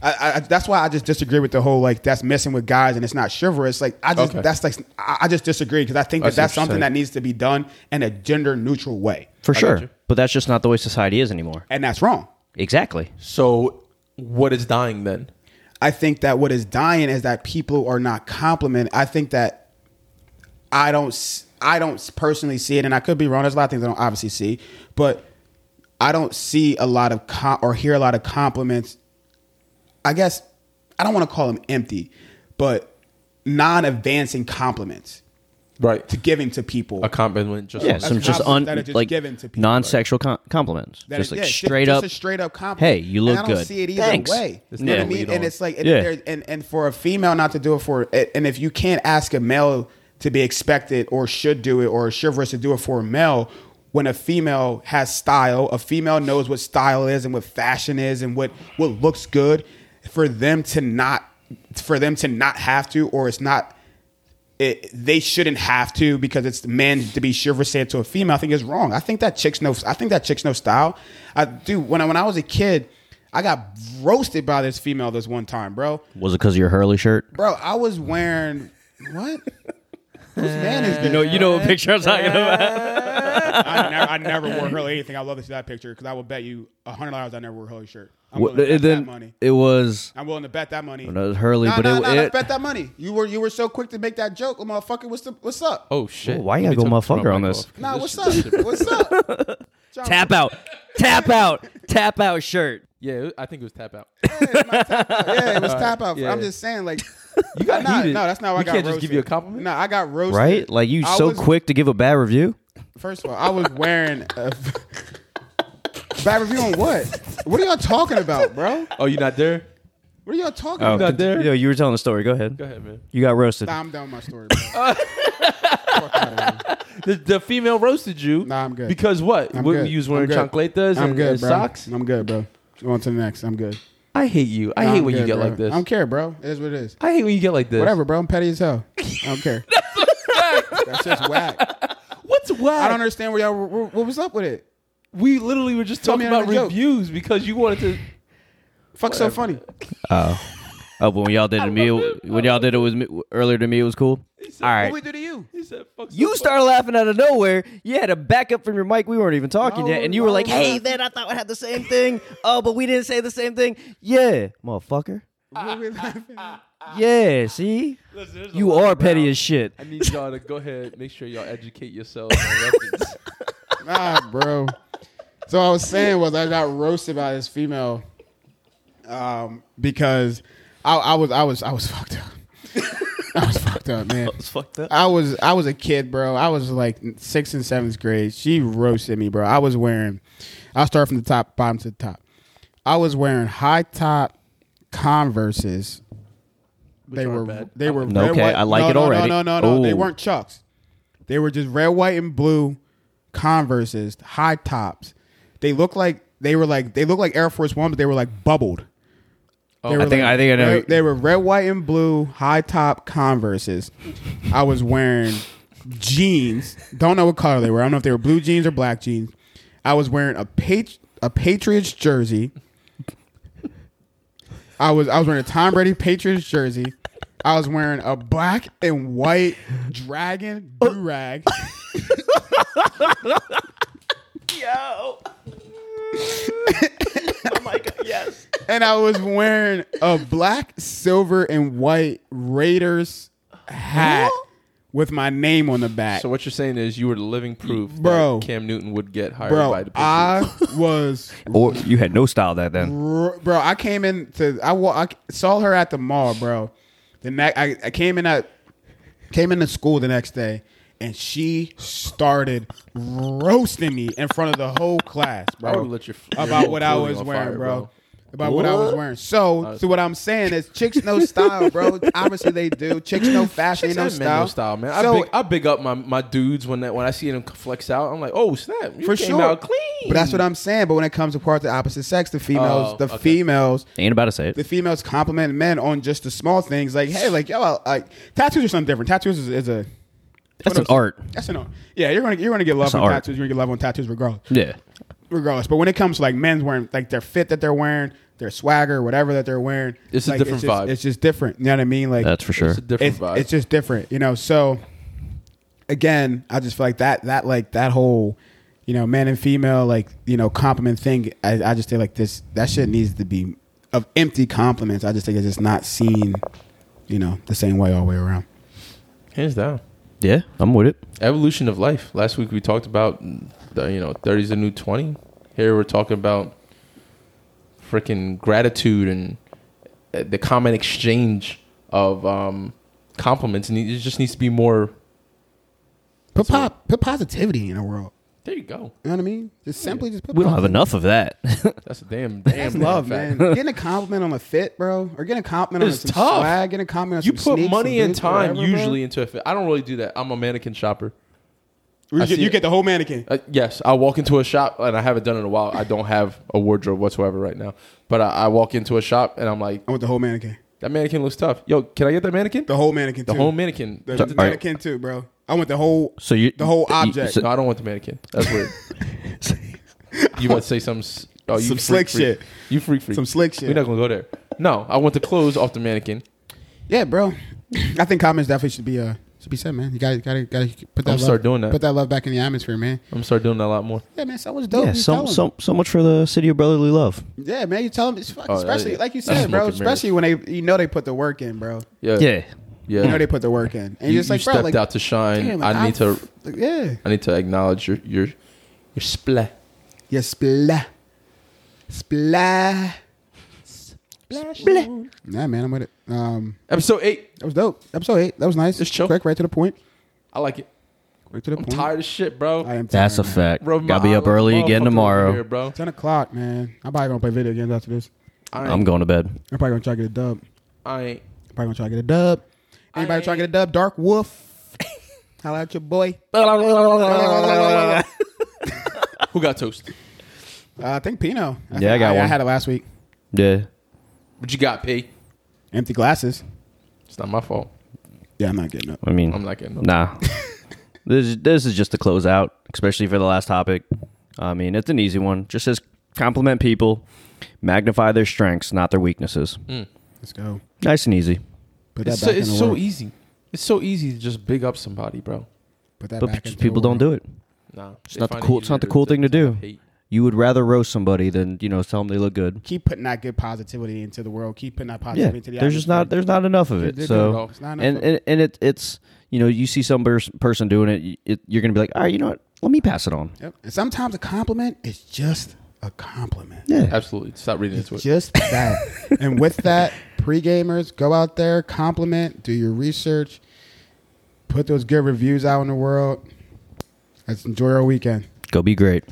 I, I, that's why I just disagree with the whole like that's messing with guys and it's not chivalrous. Like I just okay. that's like I, I just disagree because I think that I that's something that needs to be done in a gender neutral way. For I sure, but that's just not the way society is anymore, and that's wrong. Exactly. So what is dying then? I think that what is dying is that people are not complimented. I think that I don't I don't personally see it, and I could be wrong. There's a lot of things I don't obviously see, but I don't see a lot of com- or hear a lot of compliments. I guess I don't want to call them empty, but non-advancing compliments, right? To giving to people a compliment, just yeah, some just un just like given to people, non-sexual right? com- compliments, that just is, like yeah, straight just up, just a straight up compliment. Hey, you look and I don't good. See it either Thanks. way. You know yeah. what I mean? And it's like, yeah. and, and and for a female not to do it for, and if you can't ask a male to be expected or should do it or chivalrous to do it for a male when a female has style. A female knows what style is and what fashion is and what, what looks good for them to not, for them to not have to, or it's not, it, they shouldn't have to because it's men to be chivalrous to a female. I think it's wrong. I think that chicks know, I think that chicks know style. I do. When I, when I was a kid, I got roasted by this female this one time, bro. Was it because of your Hurley shirt? Bro, I was wearing... What? Whose man is this? You know, you know what picture I'm talking about. I, never, I never wore Hurley anything. I love to see that picture because I will bet you one hundred dollars I never wore a Hurley shirt. I'm willing to bet that money. It was... I'm willing to bet that money. It was Hurley, nah, but nah, it... Nah, it, nah, it bet that money. You were you were so quick to make that joke. Oh, motherfucker, what's, the, what's up? Oh, shit. Ooh, why you gotta go motherfucker on this? Nah, what's up? What's up? Tap out. Tap out. Tap out shirt. Yeah, I think it was tap out. Yeah, it was tap out. Yeah, it was tap out. Yeah. I'm just saying, like, you got not, no, that's not why I got roasted. You can't just give you a compliment? No, I got roasted. Right? Like, you I so was, quick to give a bad review? First of all, I was wearing a bad review on what? What are y'all talking about, bro? Oh, you not there? What are y'all talking oh, about? You not there? Yo, you were telling the story. Go ahead. Go ahead, man. You got roasted. Nah, I'm done with my story, bro. Fuck out of here. The, the female roasted you. Nah, I'm good. Because what? I'm what good. You was wearing chancletas and good, socks? I'm good, bro. On to the next. I'm good. I hate you. I no, hate I'm when good, you get bro. Like this. I don't care, bro. It is what it is. I hate when you get like this. Whatever, bro. I'm petty as hell. I don't care. That's, That's just whack. What's whack? I don't understand where y'all were, were, what was up with it. We literally were just Tell talking about reviews joke. Because you wanted to. Fuck whatever. So funny. Oh, oh, but when y'all did it to me, it. when y'all did it was me, earlier to me, it was cool. Said, all right. What we do to you? He said, fuck so you started laughing out of nowhere. You had a backup from your mic. We weren't even talking no, yet. And you no, were like, hey, no. then I thought we had the same thing. Oh, but we didn't say the same thing. Yeah, motherfucker. Uh, uh, uh, uh, yeah, see? Listen, you are petty around. As shit. I need y'all to go ahead. Make sure y'all educate yourselves on records. Nah, bro. So what I was saying was I got roasted by this female um, because I, I was I was I was fucked up. I was fucked up, man. I was fucked up. I was I was a kid, bro. I was like sixth and seventh grade. She roasted me, bro. I was wearing. I'll start from the top, bottom to the top. I was wearing high top Converses. Which they were bad. They were no, red, okay. White. I like no, it no, already. No, no, no, no, no. They weren't Chucks. They were just red, white, and blue Converses, high tops. They looked like they were like they looked like Air Force One, but they were like bubbled. Oh, I think like, I think I know. They, they were red, white, and blue high top Converses. I was wearing jeans. Don't know what color they were. I don't know if they were blue jeans or black jeans. I was wearing a Patri- a Patriots jersey. I was I was wearing a Tom Brady Patriots jersey. I was wearing a black and white dragon do-rag. Yo. Oh my god, yes. And I was wearing a black, silver, and white Raiders hat with my name on the back. So what you're saying is you were the living proof bro, that Cam Newton would get hired bro, by the Patriots. I was... or you had no style that then. Bro, I came in to... I, I saw her at the mall, bro. The ne- I, I came in at, came into school the next day. And she started roasting me in front of the whole class, bro, let your, your about what I was wearing, fire, bro. bro. About what? what I was wearing. So, was so what I'm saying is chicks know style, bro. Obviously, they do. Chicks know fashion, chicks they know style. No style, man. So, I, big, I big up my, my dudes when that, when I see them flex out. I'm like, oh, snap. You for came sure. out clean. But that's what I'm saying. But when it comes to part of the opposite sex, the females, oh, the okay. females. Ain't about to say it. The females compliment men on just the small things. Like, hey, like, yo, I, like tattoos are something different. Tattoos is, is a... That's an art. That's an art. Yeah, you're gonna you're gonna get love on tattoos. You're gonna get love on tattoos regardless. Yeah, regardless. But when it comes to like men's wearing, like their fit that they're wearing, their swagger, whatever that they're wearing, it's a different vibe. It's just different. You know what I mean? Like that's for sure. It's a different vibe. It's just different. You know. So again, I just feel like that that like that whole you know man and female like you know compliment thing. I, I just feel like this that shit needs to be of empty compliments. I just think it's just not seen, you know, the same way all the way around. Hands down. Yeah, I'm with it. Evolution of life. Last week we talked about, the, you know, thirty's a new twenty. Here we're talking about freaking gratitude and the common exchange of um, compliments. And it just needs to be more... Put, pop, put positivity in the world. There you go. You know what I mean? Just simply yeah. just put. We don't have in. enough of that. That's a damn, damn. That's love, man. Getting a compliment on a fit, bro, or getting a compliment it's on some tough. swag, getting a compliment on you some You put money and time whatever, usually bro. into a fit. I don't really do that. I'm a mannequin shopper. You get, you get the whole mannequin. Uh, yes, I walk into a shop, and I haven't done it in a while. I don't have a wardrobe whatsoever right now, but I, I walk into a shop, and I'm like, I want the whole mannequin. That mannequin looks tough. Yo, can I get that mannequin? The whole mannequin. The too. whole mannequin. The, the mannequin right. too, bro. I want the whole. So you, the whole object. So, no, I don't want the mannequin. That's weird. You want to say some? Oh, you some freak, slick freak. shit. You freak freak. Some slick shit. We're not gonna go there. No, I want the clothes off the mannequin. Yeah, bro. I think comments definitely should be a. Uh, Should be said, man. You gotta gotta gotta put that. I'm love, start doing that. Put that love back in the atmosphere, man. I'm gonna start doing that a lot more. Yeah, man. So much dope. Yeah, so so, so much for the city of brotherly love. Yeah, man. You tell them, it's fucking oh, especially yeah. like you said, bro. Especially mirrors. when they, you know, they put the work in, bro. Yeah, yeah. yeah. You know they put the work in, and you, you're just like, you bro, stepped like, out to shine. Damn, like, I need I'm, to, like, yeah. I need to acknowledge your your your spla, your spla, spla. Nah, man, I'm with it. Um, episode eight. That was dope. Episode eight. That was nice. It's chill. Quick, right to the point. I like it. Right to the I'm point. I'm tired of shit, bro. I am tired, That's a man. fact. Bro, Gotta be up early again tomorrow. Here, bro. ten o'clock, man. I'm probably gonna play video games after this. I'm going to bed. I'm probably gonna try to get a dub. I ain't. I'm probably gonna try to get a dub. Anybody try to get a dub? Dark Wolf. Holla at your boy. Who got toast? Uh, I think Pino. I yeah, think I got I, one. I had it last week. Yeah. What you got, P? Empty glasses. It's not my fault. Yeah, I'm not getting up. I mean, I'm not getting up. Nah. this, this is just to close out, especially for the last topic. I mean, it's an easy one. Just says compliment people, magnify their strengths, not their weaknesses. Mm. Let's go. Nice and easy. Put that it's back so, in it's the so world. easy. It's so easy to just big up somebody, bro. Put that but back p- into people the world. don't do it. Nah, it's not the cool. It's not the cool thing to do. Hate. You would rather roast somebody than, you know, tell them they look good. Keep putting that good positivity into the world. Keep putting that positivity yeah, into the atmosphere. There's just not there's not enough of it. They're so it and, and and it it's you know, you see some person doing it, it you're gonna be like, all right, you know what? Let me pass it on. Yep. And sometimes a compliment is just a compliment. Yeah, absolutely. Stop reading into it. Just that. And with that, pre-gamers, go out there, compliment, do your research, put those good reviews out in the world. Let's enjoy our weekend. Go be great.